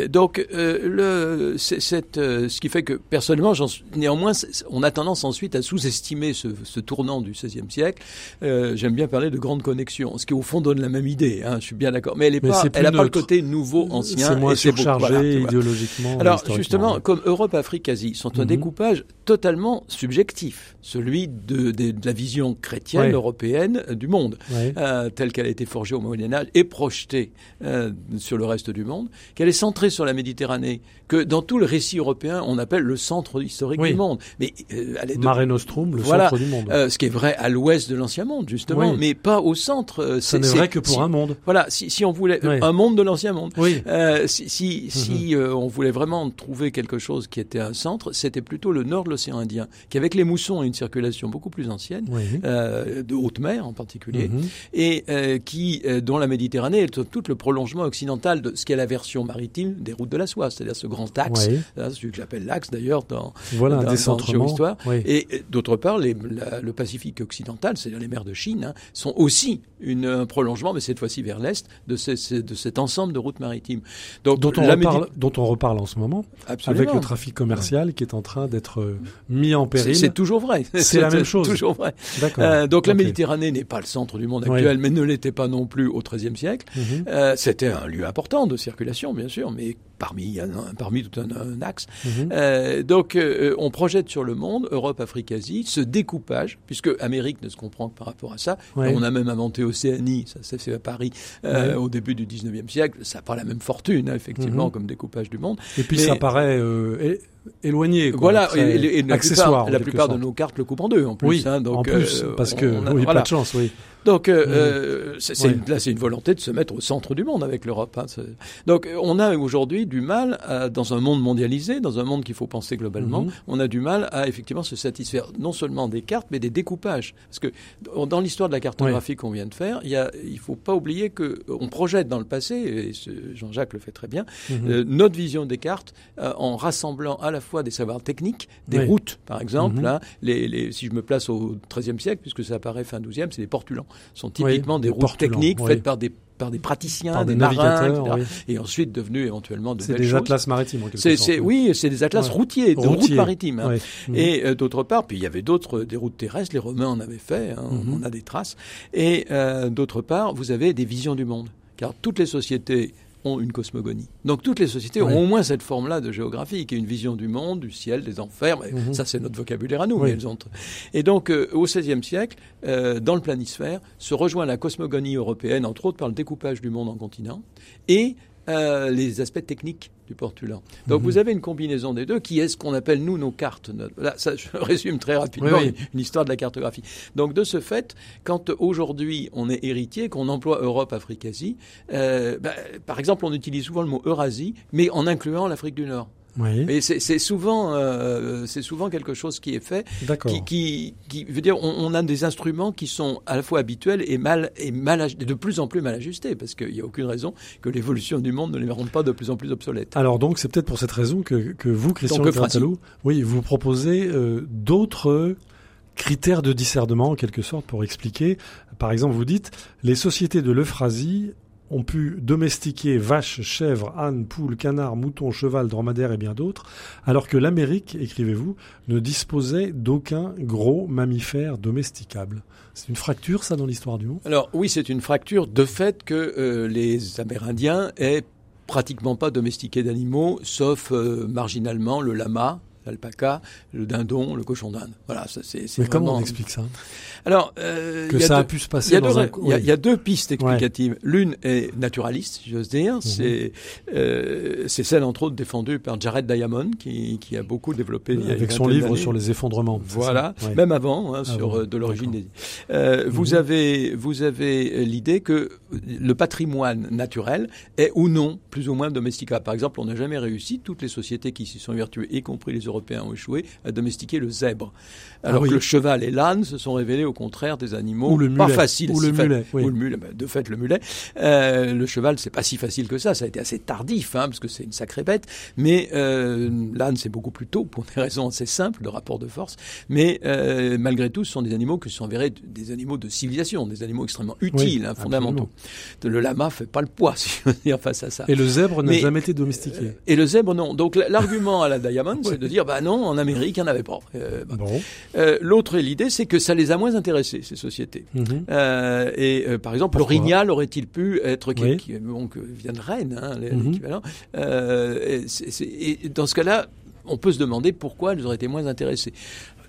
Donc, ce qui fait que personnellement, néanmoins, on a tendance ensuite à sous-estimer ce tournant du XVIe siècle. J'aime bien parler de grande connexion, ce qui au fond donne la même idée, hein, je suis bien d'accord. Mais elle n'a pas le côté nouveau, ancien. C'est moins surchargé idéologiquement. Alors justement, comme Europe-Afrique-Asie sont un découpage totalement subjectif, celui de la vision chrétienne européenne du monde, telle qu'elle a été forgée au Moyen-Âge et projetée sur le reste du monde, qu'elle est centrée sur la Méditerranée, que dans tout le récit européen, on appelle le centre historique du monde. Mais Mare Nostrum, centre du monde. Ce qui est vrai à l'ouest de l'Ancien Monde, justement, mais pas au centre. Ce n'est vrai que pour un monde. Voilà, si on voulait un monde de l'Ancien Monde, si on voulait vraiment trouver quelque chose qui était un centre, c'était plutôt le nord de l'océan Indien, qui avec les moussons a une circulation beaucoup plus ancienne, de haute mer en particulier, et dont la Méditerranée est tout le prolongement occidental de ce qu'est la version maritime des routes de la soie, c'est-à-dire ce grand axe, celui que j'appelle l'axe d'ailleurs dans Géohistoire, et d'autre part le Pacifique occidental, c'est-à-dire les mers de Chine, sont aussi un prolongement, mais cette fois-ci vers l'est, de cet ensemble de routes maritimes. Donc, dont on reparle en ce moment, avec le trafic commercial qui est en train d'être mis en péril. C'est toujours vrai. C'est la même chose. Toujours vrai. Donc la Méditerranée n'est pas le centre du monde actuel, mais ne l'était pas non plus au XIIIe siècle. C'était un lieu important de circulation, bien sûr, mais parmi tout un axe. Donc on projette sur le monde, Europe, Afrique, Asie, ce découpage, puisque Amérique ne se comprend que par rapport à ça. On a même inventé Océanie, ça c'est à Paris, au début du 19e siècle. Ça n'a pas la même fortune, effectivement, comme découpage du monde. Et puis ça paraît... éloigné. Voilà, et la plupart de nos cartes le coupent en deux, en plus. Parce que pas de chance, Donc, là, c'est une volonté de se mettre au centre du monde avec l'Europe. Donc, on a aujourd'hui du mal, dans un monde mondialisé, dans un monde qu'il faut penser globalement, on a du mal à effectivement se satisfaire non seulement des cartes, mais des découpages. Parce que dans l'histoire de la cartographie qu'on vient de faire, il faut pas oublier qu'on projette dans le passé, et Jean-Jacques le fait très bien, notre vision des cartes en rassemblant à la fois des savoirs techniques, des routes, par exemple. Là, si je me place au XIIIe siècle, puisque ça apparaît fin XIIe, c'est les portulans. Ce sont typiquement des routes techniques faites par des praticiens, des marins, etc. Et ensuite devenus éventuellement de belles choses. C'est des atlas maritimes, en quelque sorte. C'est des atlas routiers, routes maritimes. Et d'autre part, puis il y avait des routes terrestres, les Romains en avaient fait, on a des traces. Et d'autre part, vous avez des visions du monde. Car toutes les sociétés ont une cosmogonie. Donc toutes les sociétés ont au moins cette forme-là de géographie, qui est une vision du monde, du ciel, des enfers. Ça, c'est notre vocabulaire à nous. Mais elles ont... Et donc, au XVIe siècle, dans le planisphère, se rejoint la cosmogonie européenne, entre autres par le découpage du monde en continents, et les aspects techniques du portulan. Donc vous avez une combinaison des deux qui est ce qu'on appelle, nous, nos cartes. Là, ça, je résume très rapidement une histoire de la cartographie. Donc de ce fait, quand aujourd'hui on est héritier, qu'on emploie Europe, Afrique, Asie, par exemple on utilise souvent le mot Eurasie, mais en incluant l'Afrique du Nord. Et c'est souvent quelque chose qui est fait, qui veut dire on a des instruments qui sont à la fois habituels et de plus en plus mal ajustés, parce qu'il n'y a aucune raison que l'évolution du monde ne les rende pas de plus en plus obsolètes. Alors donc c'est peut-être pour cette raison que vous, Christian Grattalou, vous proposez d'autres critères de discernement en quelque sorte pour expliquer. Par exemple, vous dites les sociétés de l'Euphrasie ont pu domestiquer vaches, chèvres, ânes, poules, canards, moutons, cheval, dromadaires et bien d'autres, alors que l'Amérique, écrivez-vous, ne disposait d'aucun gros mammifère domesticable. C'est une fracture, ça, dans l'histoire du monde ? Alors oui, c'est une fracture de fait que les Amérindiens aient pratiquement pas domestiqué d'animaux, sauf marginalement le lama, l'alpaca, le dindon, le cochon d'Inde. Voilà, ça c'est Mais vraiment... comment on explique ça ? Alors, a pu se passer dans un... Il y a deux pistes explicatives. Ouais. L'une est naturaliste, si j'ose dire. C'est celle, entre autres, défendue par Jared Diamond, qui a beaucoup développé... Avec son livre sur les effondrements. Voilà, même avant, de l'origine des... Vous avez l'idée que le patrimoine naturel est ou non plus ou moins domesticable. Par exemple, on n'a jamais réussi, toutes les sociétés qui s'y sont vertuées, y compris les Européens, Européens ont échoué à domestiquer le zèbre. Alors que le cheval et l'âne se sont révélés au contraire des animaux pas faciles. Ou le mulet. Ou le mulet. De fait, le mulet. Le cheval, c'est pas si facile que ça. Ça a été assez tardif, parce que c'est une sacrée bête. Mais l'âne, c'est beaucoup plus tôt, pour des raisons assez simples de rapport de force. Mais malgré tout, ce sont des animaux qui se sont avérés des animaux de civilisation, des animaux extrêmement utiles, fondamentaux. Absolument. Le lama fait pas le poids, si je veux dire, face à ça. Et le zèbre n'a jamais été domestiqué. Et le zèbre, non. Donc l'argument à la Diamond, c'est de dire, non, en Amérique, il n'y en avait pas. L'autre, l'idée, c'est que ça les a moins intéressés, ces sociétés. Par exemple, l'orignal aurait-il pu être qui vient de Rennes, l'équivalent. Et dans ce cas-là, on peut se demander pourquoi elles auraient été moins intéressées.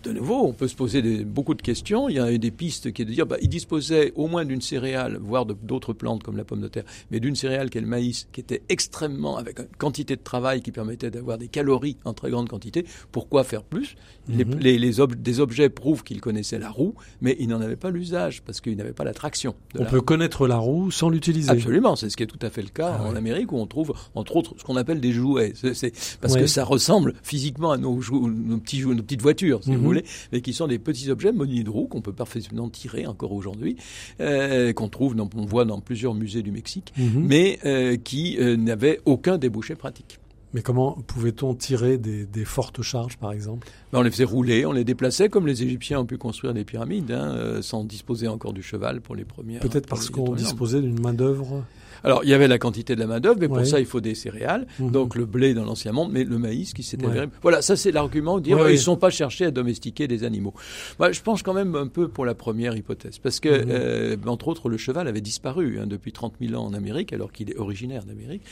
De nouveau, on peut se poser beaucoup de questions. Il y a des pistes qui est de dire ils disposaient au moins d'une céréale, voire d'autres plantes comme la pomme de terre, mais d'une céréale qui est le maïs, qui était extrêmement, avec une quantité de travail qui permettait d'avoir des calories en très grande quantité. Pourquoi faire plus ? Des objets prouvent qu'ils connaissaient la roue, mais ils n'en avaient pas l'usage parce qu'ils n'avaient pas la traction. On peut connaître la roue sans l'utiliser. Absolument, c'est ce qui est tout à fait le cas en Amérique, où on trouve, entre autres, ce qu'on appelle des jouets. C'est parce que ça ressemble physiquement à nos petites voitures, si vous voulez. Mais qui sont des petits objets munis de roues qu'on peut parfaitement tirer encore aujourd'hui, qu'on trouve, on voit dans plusieurs musées du Mexique, mais qui n'avaient aucun débouché pratique. Mais comment pouvait-on tirer des fortes charges, par exemple ? On les faisait rouler, on les déplaçait, comme les Égyptiens ont pu construire des pyramides, sans disposer encore du cheval pour les premières. Peut-être parce qu'on disposait d'une main-d'œuvre. Alors, il y avait la quantité de la main-d'œuvre, mais pour ça, il faut des céréales. Donc, le blé dans l'Ancien Monde, mais le maïs qui s'était avéré. Voilà, ça, c'est l'argument de dire ils ne sont pas cherchés à domestiquer des animaux. Je penche quand même un peu pour la première hypothèse, parce que, entre autres, le cheval avait disparu depuis 30 000 ans en Amérique, alors qu'il est originaire d'Amérique.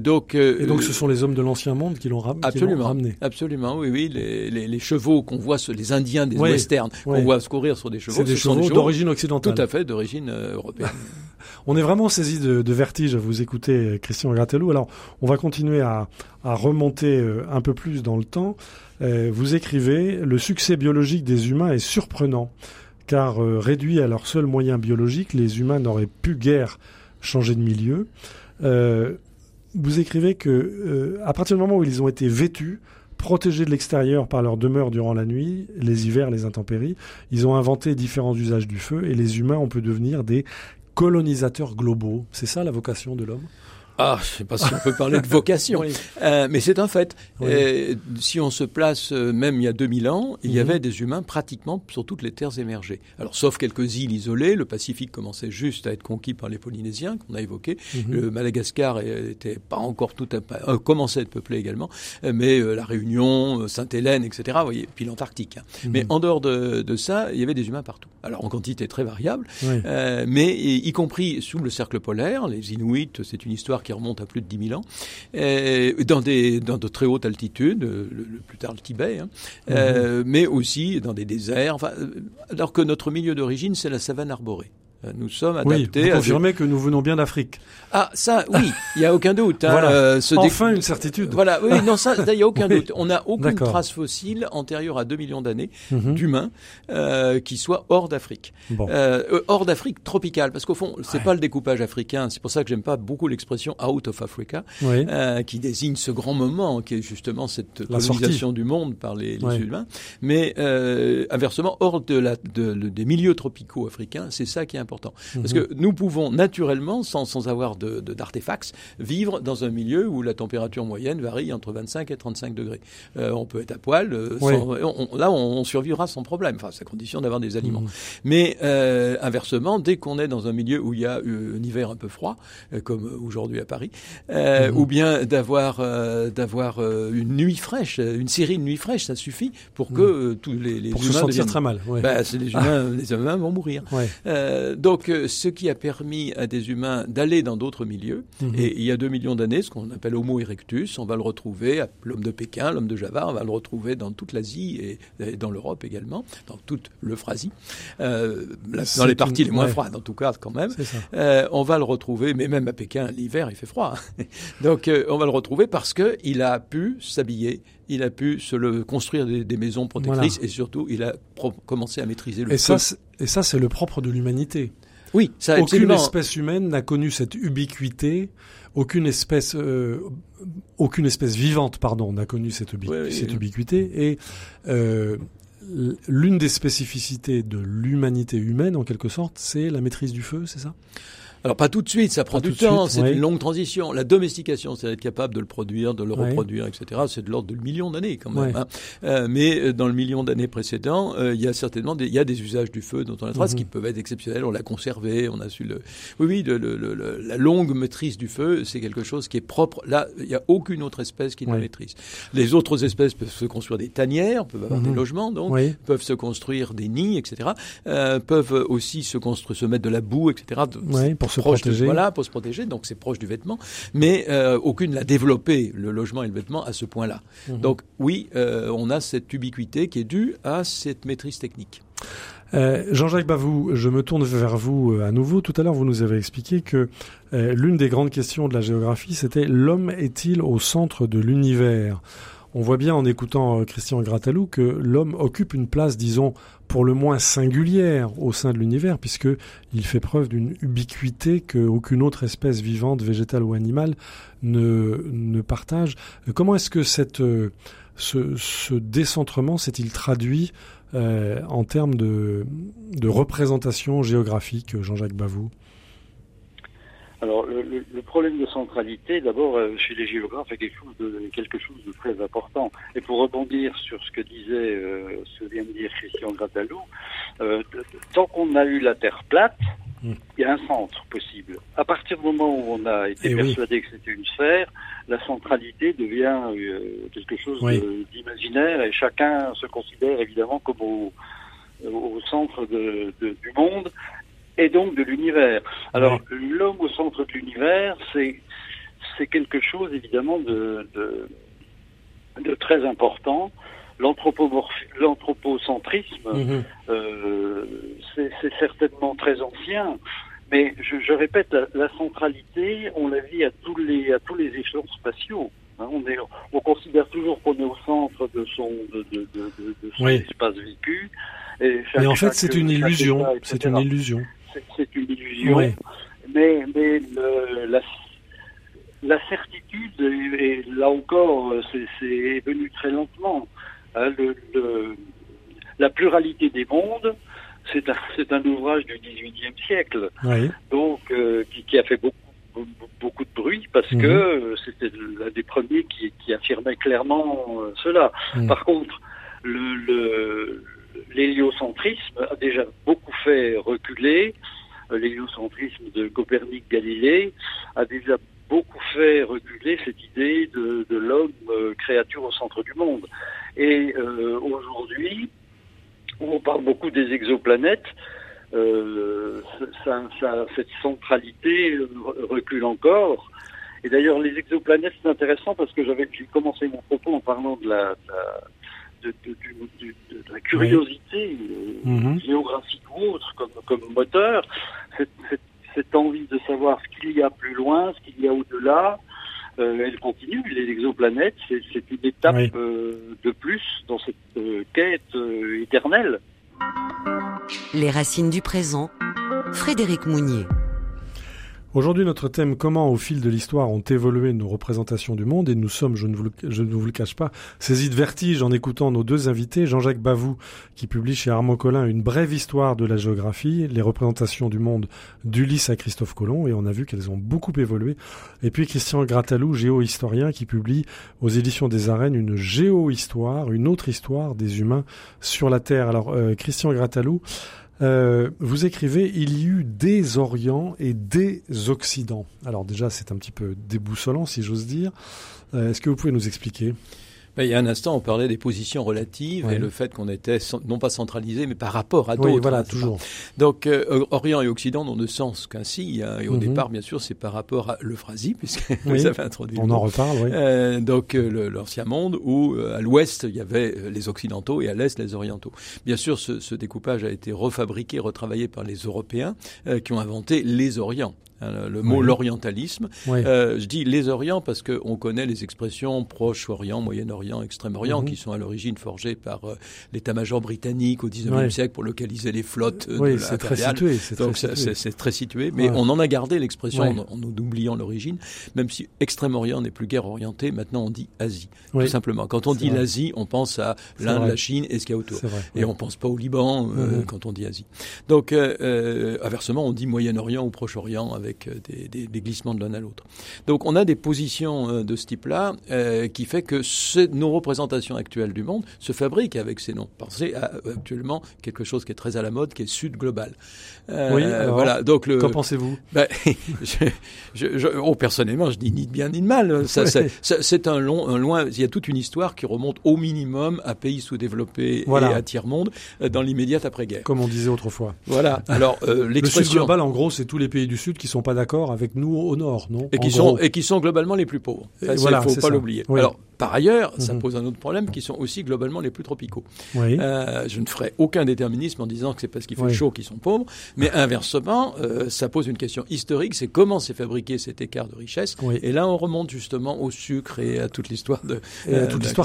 Donc, ce sont les hommes de l'Ancien Monde qui l'ont ramené. Absolument, oui. Les chevaux qu'on voit, les Indiens des westerns, qu'on voit courir sur des chevaux. C'est des chevaux d'origine occidentale. Tout à fait, d'origine européenne. On est vraiment saisi de vertige à vous écouter, Christian Gratteloup. Alors, on va continuer à remonter un peu plus dans le temps. Vous écrivez « Le succès biologique des humains est surprenant, car réduits à leurs seuls moyens biologiques, les humains n'auraient pu guère changer de milieu. » Vous écrivez que à partir du moment où ils ont été vêtus, protégés de l'extérieur par leur demeure durant la nuit, les hivers, les intempéries, ils ont inventé différents usages du feu et les humains, on peut devenir des colonisateurs globaux. C'est ça la vocation de l'homme ? Je ne sais pas si on peut parler de vocation, mais c'est un fait. Si on se place même il y a 2000 ans, il y avait des humains pratiquement sur toutes les terres émergées. Alors, sauf quelques îles isolées, le Pacifique commençait juste à être conquis par les Polynésiens, qu'on a évoqué. Le Madagascar n'était pas encore commençait à être peuplé également, mais la Réunion, Sainte-Hélène, etc., puis l'Antarctique. Mais en dehors de ça, il y avait des humains partout. Alors, en quantité très variable, mais y compris sous le cercle polaire, les Inuits, c'est une histoire qui remonte à plus de 10 000 ans, dans de très hautes altitudes, plus tard le Tibet, mais aussi dans des déserts, alors que notre milieu d'origine, c'est la savane arborée. Nous sommes adaptés. Vous confirmez que nous venons bien d'Afrique. Ça, oui, il n'y a aucun doute. Voilà. Enfin, une certitude. Voilà, oui, non, ça, il n'y a aucun doute. On n'a aucune trace fossile antérieure à 2 millions d'années d'humains qui soient hors d'Afrique. Hors d'Afrique tropicale, parce qu'au fond, c'est pas le découpage africain. C'est pour ça que j'aime pas beaucoup l'expression « out of Africa », qui désigne ce grand moment, qui est justement cette colonisation du monde par les humains. Mais inversement, hors des milieux tropicaux africains, c'est ça qui est important. Parce que nous pouvons naturellement, sans avoir d'artefacts, vivre dans un milieu où la température moyenne varie entre 25 et 35 degrés. On peut être à poil, on survivra sans problème, c'est à condition d'avoir des aliments. Mais inversement, dès qu'on est dans un milieu où il y a un hiver un peu froid, comme aujourd'hui à Paris, ou bien d'avoir une nuit fraîche, une série de nuits fraîches, ça suffit pour que tous les humains... Pour se sentir très mal. Les humains vont mourir. Donc, ce qui a permis à des humains d'aller dans d'autres milieux, et il y a 2 millions d'années, ce qu'on appelle Homo erectus, on va le retrouver, l'homme de Pékin, l'homme de Java, on va le retrouver dans toute l'Asie et dans l'Europe également, dans toute l'Eupphrasie, dans les parties les moins froides en tout cas quand même. On va le retrouver, mais même à Pékin, l'hiver, il fait froid. Donc, on va le retrouver parce qu'il a pu s'habiller. Il a pu construire des maisons protectrices et surtout, il a commencé à maîtriser le feu. Et ça, c'est le propre de l'humanité. Oui, ça, aucune espèce humaine n'a connu cette ubiquité. Aucune espèce vivante, pardon, n'a connu cette ubiquité. Et l'une des spécificités de l'humanité humaine, en quelque sorte, c'est la maîtrise du feu, c'est ça ? Alors pas tout de suite, ça prend du temps, c'est une longue transition. La domestication, c'est être capable de le produire, de le reproduire, etc. C'est de l'ordre de millions d'années quand même. Hein. Mais dans le million d'années précédent, il y a certainement des usages du feu dont on a trace qui peuvent être exceptionnels. On l'a conservé, on a su le... la longue maîtrise du feu, c'est quelque chose qui est propre. Là, il n'y a aucune autre espèce qui ne maîtrise. Les autres espèces peuvent se construire des tanières, peuvent avoir des logements, donc peuvent se construire des nids, etc. Peuvent aussi se mettre de la boue, etc. Pour se protéger. Pour se protéger, donc c'est proche du vêtement, mais aucune n'a développé le logement et le vêtement à ce point-là. Donc oui, on a cette ubiquité qui est due à cette maîtrise technique. Jean-Jacques Bavoux, je me tourne vers vous à nouveau. Tout à l'heure, vous nous avez expliqué que l'une des grandes questions de la géographie, c'était « L'homme est-il au centre de l'univers ?» On voit bien en écoutant Christian Grattalou que l'homme occupe une place, disons, pour le moins singulière au sein de l'univers, puisqu'il fait preuve d'une ubiquité qu'aucune autre espèce vivante, végétale ou animale, ne partage. Comment est-ce que ce décentrement s'est-il traduit en termes de représentation géographique, Jean-Jacques Bavoux ? Alors, le problème de centralité, d'abord, chez les géographes, est quelque chose de très important. Et pour rebondir sur ce que vient de dire Christian Grattalou, tant qu'on a eu la Terre plate, il y a un centre possible. À partir du moment où on a été persuadé que c'était une sphère, la centralité devient quelque chose d'imaginaire et chacun se considère évidemment comme au centre du monde. Et donc de l'univers. Alors, l'homme au centre de l'univers, c'est quelque chose, évidemment, de très important. L'anthropocentrisme, c'est certainement très ancien, mais je répète, la centralité, on la vit à tous les échelons spatiaux. On considère toujours qu'on est au centre de son espace vécu. Mais en fait, c'est une illusion. C'est une illusion. C'est une illusion. Ouais. Mais la certitude, et là encore, c'est venu très lentement. La pluralité des mondes, c'est un ouvrage du XVIIIe siècle, donc qui a fait beaucoup de bruit parce que c'était l'un des premiers qui affirmait clairement cela. Par contre, l'héliocentrisme a déjà beaucoup fait reculer. L'héliocentrisme de Copernic-Galilée a déjà beaucoup fait reculer cette idée de l'homme créature au centre du monde. Et aujourd'hui, on parle beaucoup des exoplanètes. Cette centralité recule encore. Et d'ailleurs, les exoplanètes, c'est intéressant parce que j'ai commencé mon propos en parlant de la curiosité géographique ou autre comme moteur, cette envie de savoir ce qu'il y a plus loin, ce qu'il y a au-delà, elle continue. Les exoplanètes, c'est une étape de plus dans cette quête éternelle. Les racines du présent, Frédéric Mounier. Aujourd'hui, notre thème « Comment, au fil de l'histoire, ont évolué nos représentations du monde ?» et nous sommes, je ne vous le cache pas, saisis de vertige en écoutant nos deux invités, Jean-Jacques Bavoux, qui publie chez Armand Collin « Une brève histoire de la géographie, les représentations du monde d'Ulysse à Christophe Colomb » et on a vu qu'elles ont beaucoup évolué. Et puis Christian Grattalou, géohistorien, qui publie aux éditions des Arènes une géohistoire, une autre histoire des humains sur la Terre. Alors Christian Grattalou, vous écrivez « Il y eut des Orients et des Occidents ». Alors déjà, c'est un petit peu déboussolant, si j'ose dire. Est-ce que vous pouvez nous expliquer ? Il y a un instant, on parlait des positions relatives et le fait qu'on était non pas centralisé, mais par rapport à d'autres. Oui, voilà, toujours. Donc, Orient et Occident n'ont de sens qu'ainsi. Hein, et au départ, bien sûr, c'est par rapport à l'Euphrasie, puisque vous avez introduit. On en reparle, donc, l'ancien monde, où à l'ouest, il y avait les Occidentaux et à l'est, les Orientaux. Bien sûr, ce découpage a été refabriqué, retravaillé par les Européens qui ont inventé les Orients. le mot l'orientalisme. Oui. Je dis les Orients parce qu'on connaît les expressions Proche-Orient, Moyen-Orient, Extrême-Orient, qui sont à l'origine forgées par l'état-major britannique au XIXe siècle pour localiser les flottes de la impériale. Donc c'est très situé, mais on en a gardé l'expression en oubliant l'origine, même si Extrême-Orient n'est plus guère orienté. Maintenant, on dit Asie, tout simplement. Quand on dit l'Asie, on pense à l'Inde, la Chine et ce qu'il y a autour. Et on ne pense pas au Liban quand on dit Asie. Donc, inversement, on dit Moyen-Orient ou Proche-Orient avec des glissements de l'un à l'autre. Donc, on a des positions de ce type-là qui fait que nos représentations actuelles du monde se fabriquent avec ces noms. Pensez à, actuellement, quelque chose qui est très à la mode, qui est Sud global. Oui, alors, voilà. Donc, qu'en pensez-vous? Personnellement, je dis ni de bien ni de mal. C'est un loin... Il y a toute une histoire qui remonte au minimum à pays sous-développés et à tiers-monde dans l'immédiate après-guerre. Comme on disait autrefois. Voilà. Alors, l'expression... Le Sud global, en gros, c'est tous les pays du Sud qui ne sont pas d'accord avec nous au Nord, non? Et qui sont globalement les plus pauvres. Il ne faut pas l'oublier. Oui. Alors, par ailleurs, ça pose un autre problème, qui sont aussi globalement les plus tropicaux. Oui. Je ne ferai aucun déterminisme en disant que c'est parce qu'il fait chaud qu'ils sont pauvres, mais inversement, ça pose une question historique, c'est comment s'est fabriqué cet écart de richesse. Oui. Et là, on remonte justement au sucre et à toute l'histoire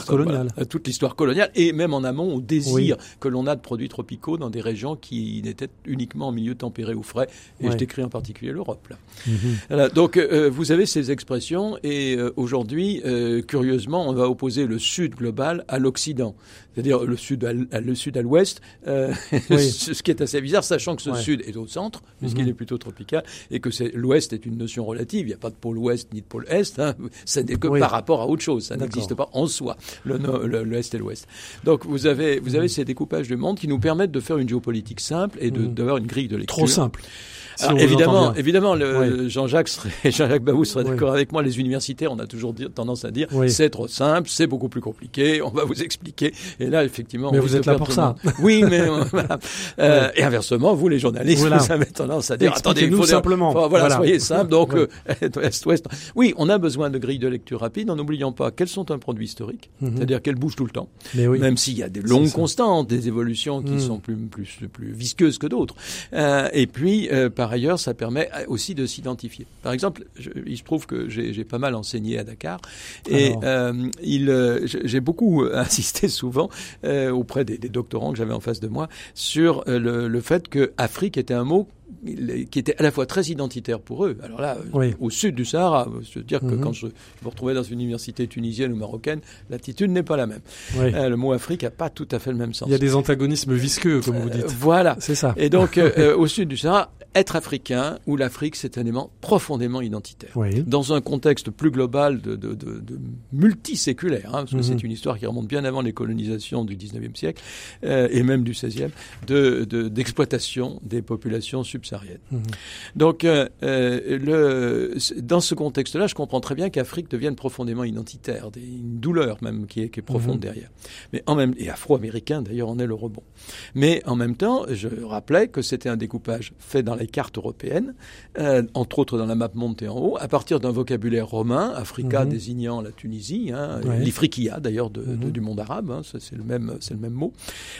coloniale. Voilà, à toute l'histoire coloniale, et même en amont au désir que l'on a de produits tropicaux dans des régions qui n'étaient uniquement en milieu tempéré ou frais. Et je décris en particulier l'Europe. Là. Voilà, donc, vous avez ces expressions, et aujourd'hui, curieusement, on va opposer le Sud global à l'Occident, c'est-à-dire le sud à l'ouest, ce qui est assez bizarre, sachant que ce Sud est au centre, puisqu'il est plutôt tropical, et que l'Ouest est une notion relative. Il n'y a pas de pôle Ouest ni de pôle Est, ça n'est que par rapport à autre chose, ça n'existe pas en soi, l'Est et l'Ouest. Donc vous avez ces découpages du monde qui nous permettent de faire une géopolitique simple et d'avoir une grille de lecture. Trop simple. Alors, évidemment, Jean-Jacques Babou serait d'accord avec moi. Les universitaires, on a toujours tendance à dire c'est trop simple, c'est beaucoup plus compliqué, on va vous expliquer. Et là, effectivement... Mais vous êtes là pour ça. Oui, mais... Et inversement, vous, les journalistes, vous avez tendance à dire... Attendez, il faut simplement. Soyez simple. Donc, Est-Ouest. Oui, on a besoin de grilles de lecture rapides en n'oubliant pas qu'elles sont un produit historique, c'est-à-dire qu'elles bougent tout le temps. Même s'il y a des longues constantes, des évolutions qui sont plus visqueuses que d'autres. Et puis, par ailleurs, ça permet aussi de s'identifier. Par exemple, il se trouve que j'ai pas mal enseigné à Dakar et j'ai beaucoup insisté souvent auprès des doctorants que j'avais en face de moi sur le fait que Afrique était un mot qui était à la fois très identitaire pour eux. Alors là, au sud du Sahara, je veux dire que quand je me retrouvais dans une université tunisienne ou marocaine, l'attitude n'est pas la même. Le mot Afrique n'a pas tout à fait le même sens. Il y a des antagonismes visqueux, comme vous dites. Voilà. C'est ça. Et donc, au sud du Sahara, être africain ou l'Afrique, c'est un élément profondément identitaire. Dans un contexte plus global de multiséculaire, parce que c'est une histoire qui remonte bien avant les colonisations du 19e siècle et même du 16e, d'exploitation des populations subsaharienne. Donc, dans ce contexte-là, je comprends très bien qu'Afrique devienne profondément identitaire, une douleur même qui est profonde derrière. Mais et afro-américain d'ailleurs en est le rebond. Mais en même temps, je rappelais que c'était un découpage fait dans les cartes européennes, entre autres dans la map montée en haut, à partir d'un vocabulaire romain, Africa désignant la Tunisie, l'Ifriqiya d'ailleurs du monde arabe, c'est le même mot,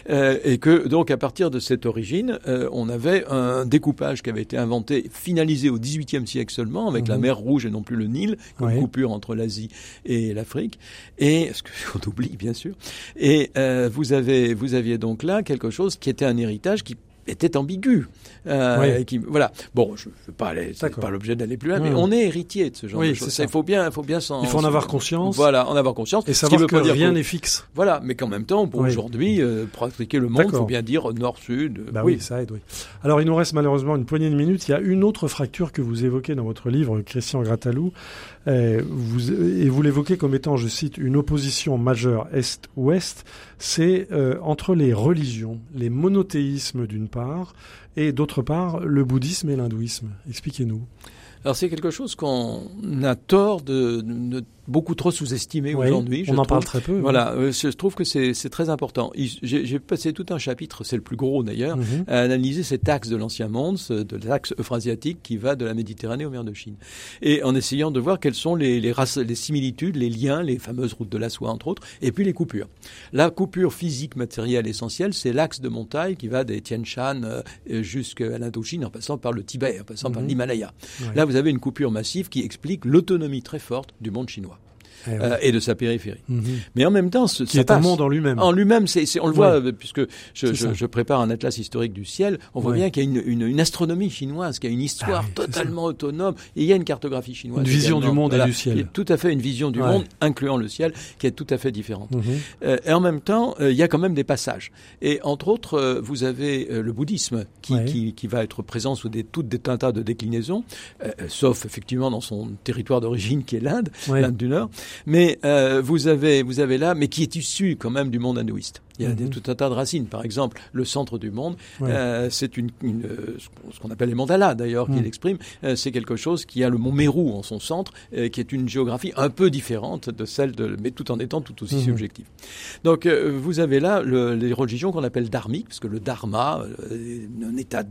et que donc à partir de cette origine, on avait un découpage qui avait été inventé, finalisé au XVIIIe siècle seulement, avec la mer Rouge et non plus le Nil, comme coupure entre l'Asie et l'Afrique, et ce qu'on oublie bien sûr. Et vous aviez donc là quelque chose qui était un héritage qui était ambigu. Je ne veux pas aller, c'est pas l'objet d'aller plus loin, mais on est héritier de ce genre de choses. Il faut bien s'en... Il faut en avoir conscience. Voilà, en avoir conscience. Et savoir que rien n'est fixe. Voilà, mais qu'en même temps, pour aujourd'hui, pratiquer le monde, il faut bien dire nord-sud. Ça aide, Alors, il nous reste malheureusement une poignée de minutes. Il y a une autre fracture que vous évoquez dans votre livre, Christian Grattalou, et vous l'évoquez comme étant, je cite, une opposition majeure Est-Ouest, c'est entre les religions, les monothéismes d'une part, et d'autre part, le bouddhisme et l'hindouisme. Expliquez-nous. Alors c'est quelque chose qu'on a tort de beaucoup trop sous-estimé aujourd'hui. On en parle très peu. Voilà, je trouve que c'est très important. J'ai passé tout un chapitre, c'est le plus gros d'ailleurs, à analyser cet axe de l'Ancien Monde, l'axe euphrasiatique qui va de la Méditerranée aux mers de Chine. Et en essayant de voir quelles sont les similitudes, les liens, les fameuses routes de la soie entre autres, et puis les coupures. La coupure physique, matérielle, essentielle, c'est l'axe de montagne qui va des Tian Shan jusqu'à l'Indochine en passant par le Tibet, en passant par l'Himalaya. Ouais. Là, vous avez une coupure massive qui explique l'autonomie très forte du monde chinois. Et de sa périphérie. Mais en même temps, c'est un monde en lui-même. En lui-même, on le voit, puisque je prépare un atlas historique du ciel, on voit bien qu'il y a une astronomie chinoise, qu'il y a une histoire totalement autonome, et il y a une cartographie chinoise. Une vision du monde et du ciel. Il y a tout à fait une vision du monde, incluant le ciel, qui est tout à fait différente. Et en même temps, il y a quand même des passages. Et entre autres, vous avez le bouddhisme, qui va être présent sous tout un tas de déclinaisons, sauf effectivement dans son territoire d'origine, qui est l'Inde, l'Inde du Nord. Mais vous avez là, mais qui est issu quand même du monde hindouiste. Il y a tout un tas de racines. Par exemple, le centre du monde, c'est ce qu'on appelle les mandalas d'ailleurs qu'il exprime. C'est quelque chose qui a le mont Mérou en son centre, qui est une géographie un peu différente de celle mais tout en étant tout aussi subjective. Donc vous avez là les religions qu'on appelle dharmiques, parce que le dharma, un état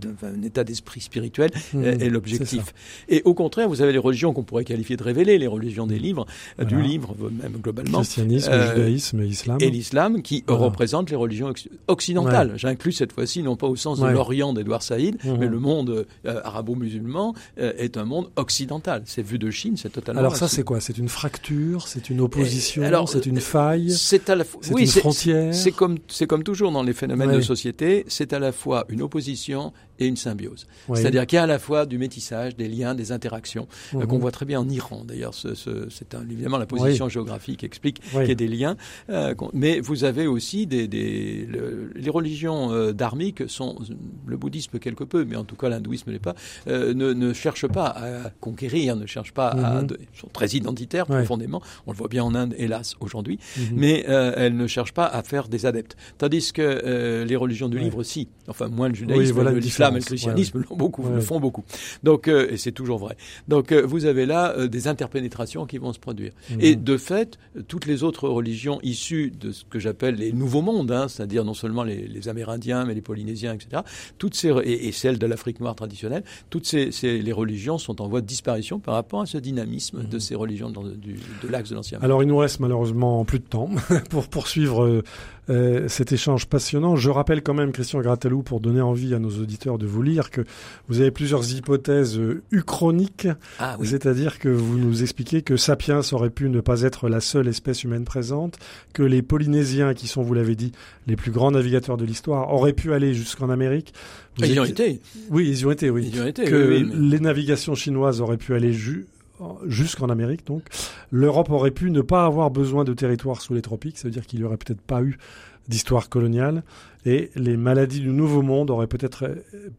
d'esprit spirituel, est l'objectif. Et au contraire, vous avez les religions qu'on pourrait qualifier de révélées, les religions des livres, du livre même globalement. Christianisme, judaïsme et l'islam. Et l'islam qui représente les religions occidentales. J'inclus cette fois-ci, non pas au sens de l'Orient d'Edouard Saïd, mais le monde arabo-musulman est un monde occidental. C'est vu de Chine, c'est totalement... Alors ça, c'est quoi ? C'est une fracture ? C'est une opposition ? C'est une faille ? C'est à la fois... Oui, c'est une frontière ? C'est comme toujours dans les phénomènes de société, c'est à la fois une opposition et une symbiose. Oui. C'est-à-dire qu'il y a à la fois du métissage, des liens, des interactions, qu'on voit très bien en Iran. D'ailleurs, évidemment la position géographique explique qu'il y a des liens. Mais vous avez aussi les religions dharmiques sont le bouddhisme quelque peu, mais en tout cas l'hindouisme n'est pas, ne cherche pas à conquérir, ne cherche pas sont très identitaires profondément. On le voit bien en Inde, hélas, aujourd'hui. Mais elles ne cherchent pas à faire des adeptes. Tandis que les religions du livre, si. Enfin, moins le judaïsme, le l'islam et le christianisme le font beaucoup. Donc, et c'est toujours vrai. Donc, vous avez là des interpénétrations qui vont se produire. Et de fait, toutes les autres religions issues de ce que j'appelle les nouveaux mondes, c'est-à-dire non seulement les Amérindiens, mais les Polynésiens, etc., et celles de l'Afrique noire traditionnelle, les religions sont en voie de disparition par rapport à ce dynamisme de ces religions de l'axe de l'Ancien Monde. Alors, il nous reste malheureusement plus de temps pour poursuivre cet échange passionnant. Je rappelle quand même, Christian Gratteloup, pour donner envie à nos auditeurs de vous lire, que vous avez plusieurs hypothèses uchroniques, c'est-à-dire que vous nous expliquez que Sapiens aurait pu ne pas être la seule espèce humaine présente, que les Polynésiens, qui sont, vous l'avez dit, les plus grands navigateurs de l'histoire, auraient pu aller jusqu'en Amérique. Ils y ont été. Oui, ils y ont été, oui. Les navigations chinoises auraient pu aller jusqu'en Amérique, donc. L'Europe aurait pu ne pas avoir besoin de territoire sous les tropiques, ça veut dire qu'il n'y aurait peut-être pas eu d'histoire coloniale, et les maladies du Nouveau Monde auraient peut-être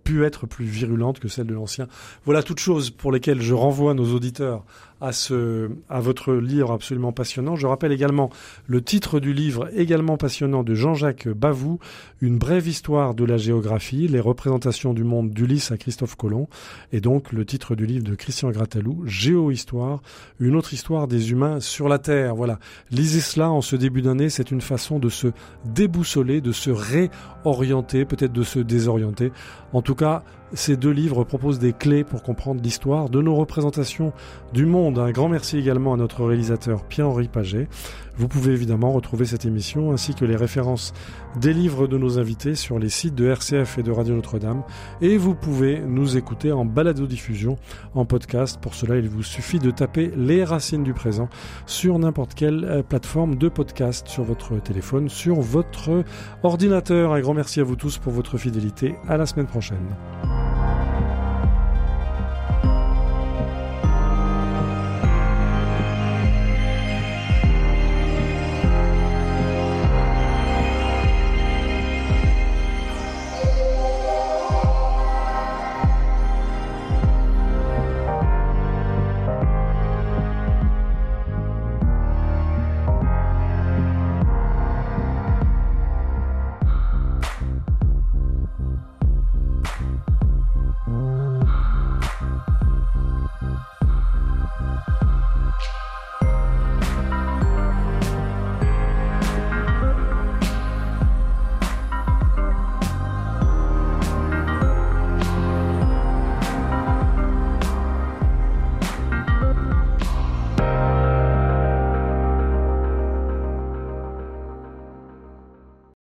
pu être plus virulentes que celles de l'Ancien. Voilà toutes choses pour lesquelles je renvoie nos auditeurs à votre livre absolument passionnant. Je rappelle également le titre du livre également passionnant de Jean-Jacques Bavoux, Une brève histoire de la géographie, les représentations du monde d'Ulysse à Christophe Colomb, et donc le titre du livre de Christian Gratteloup, Géohistoire, une autre histoire des humains sur la Terre. Voilà. Lisez cela en ce début d'année, c'est une façon de se déboussoler, de se réorienter, peut-être de se désorienter. En tout cas, ces deux livres proposent des clés pour comprendre l'histoire de nos représentations du monde. Un grand merci également à notre réalisateur Pierre-Henri Paget. Vous pouvez évidemment retrouver cette émission ainsi que les références des livres de nos invités sur les sites de RCF et de Radio Notre-Dame. Et vous pouvez nous écouter en baladodiffusion, en podcast. Pour cela, il vous suffit de taper Les Racines du Présent sur n'importe quelle plateforme de podcast, sur votre téléphone, sur votre ordinateur. Un grand merci à vous tous pour votre fidélité. À la semaine prochaine.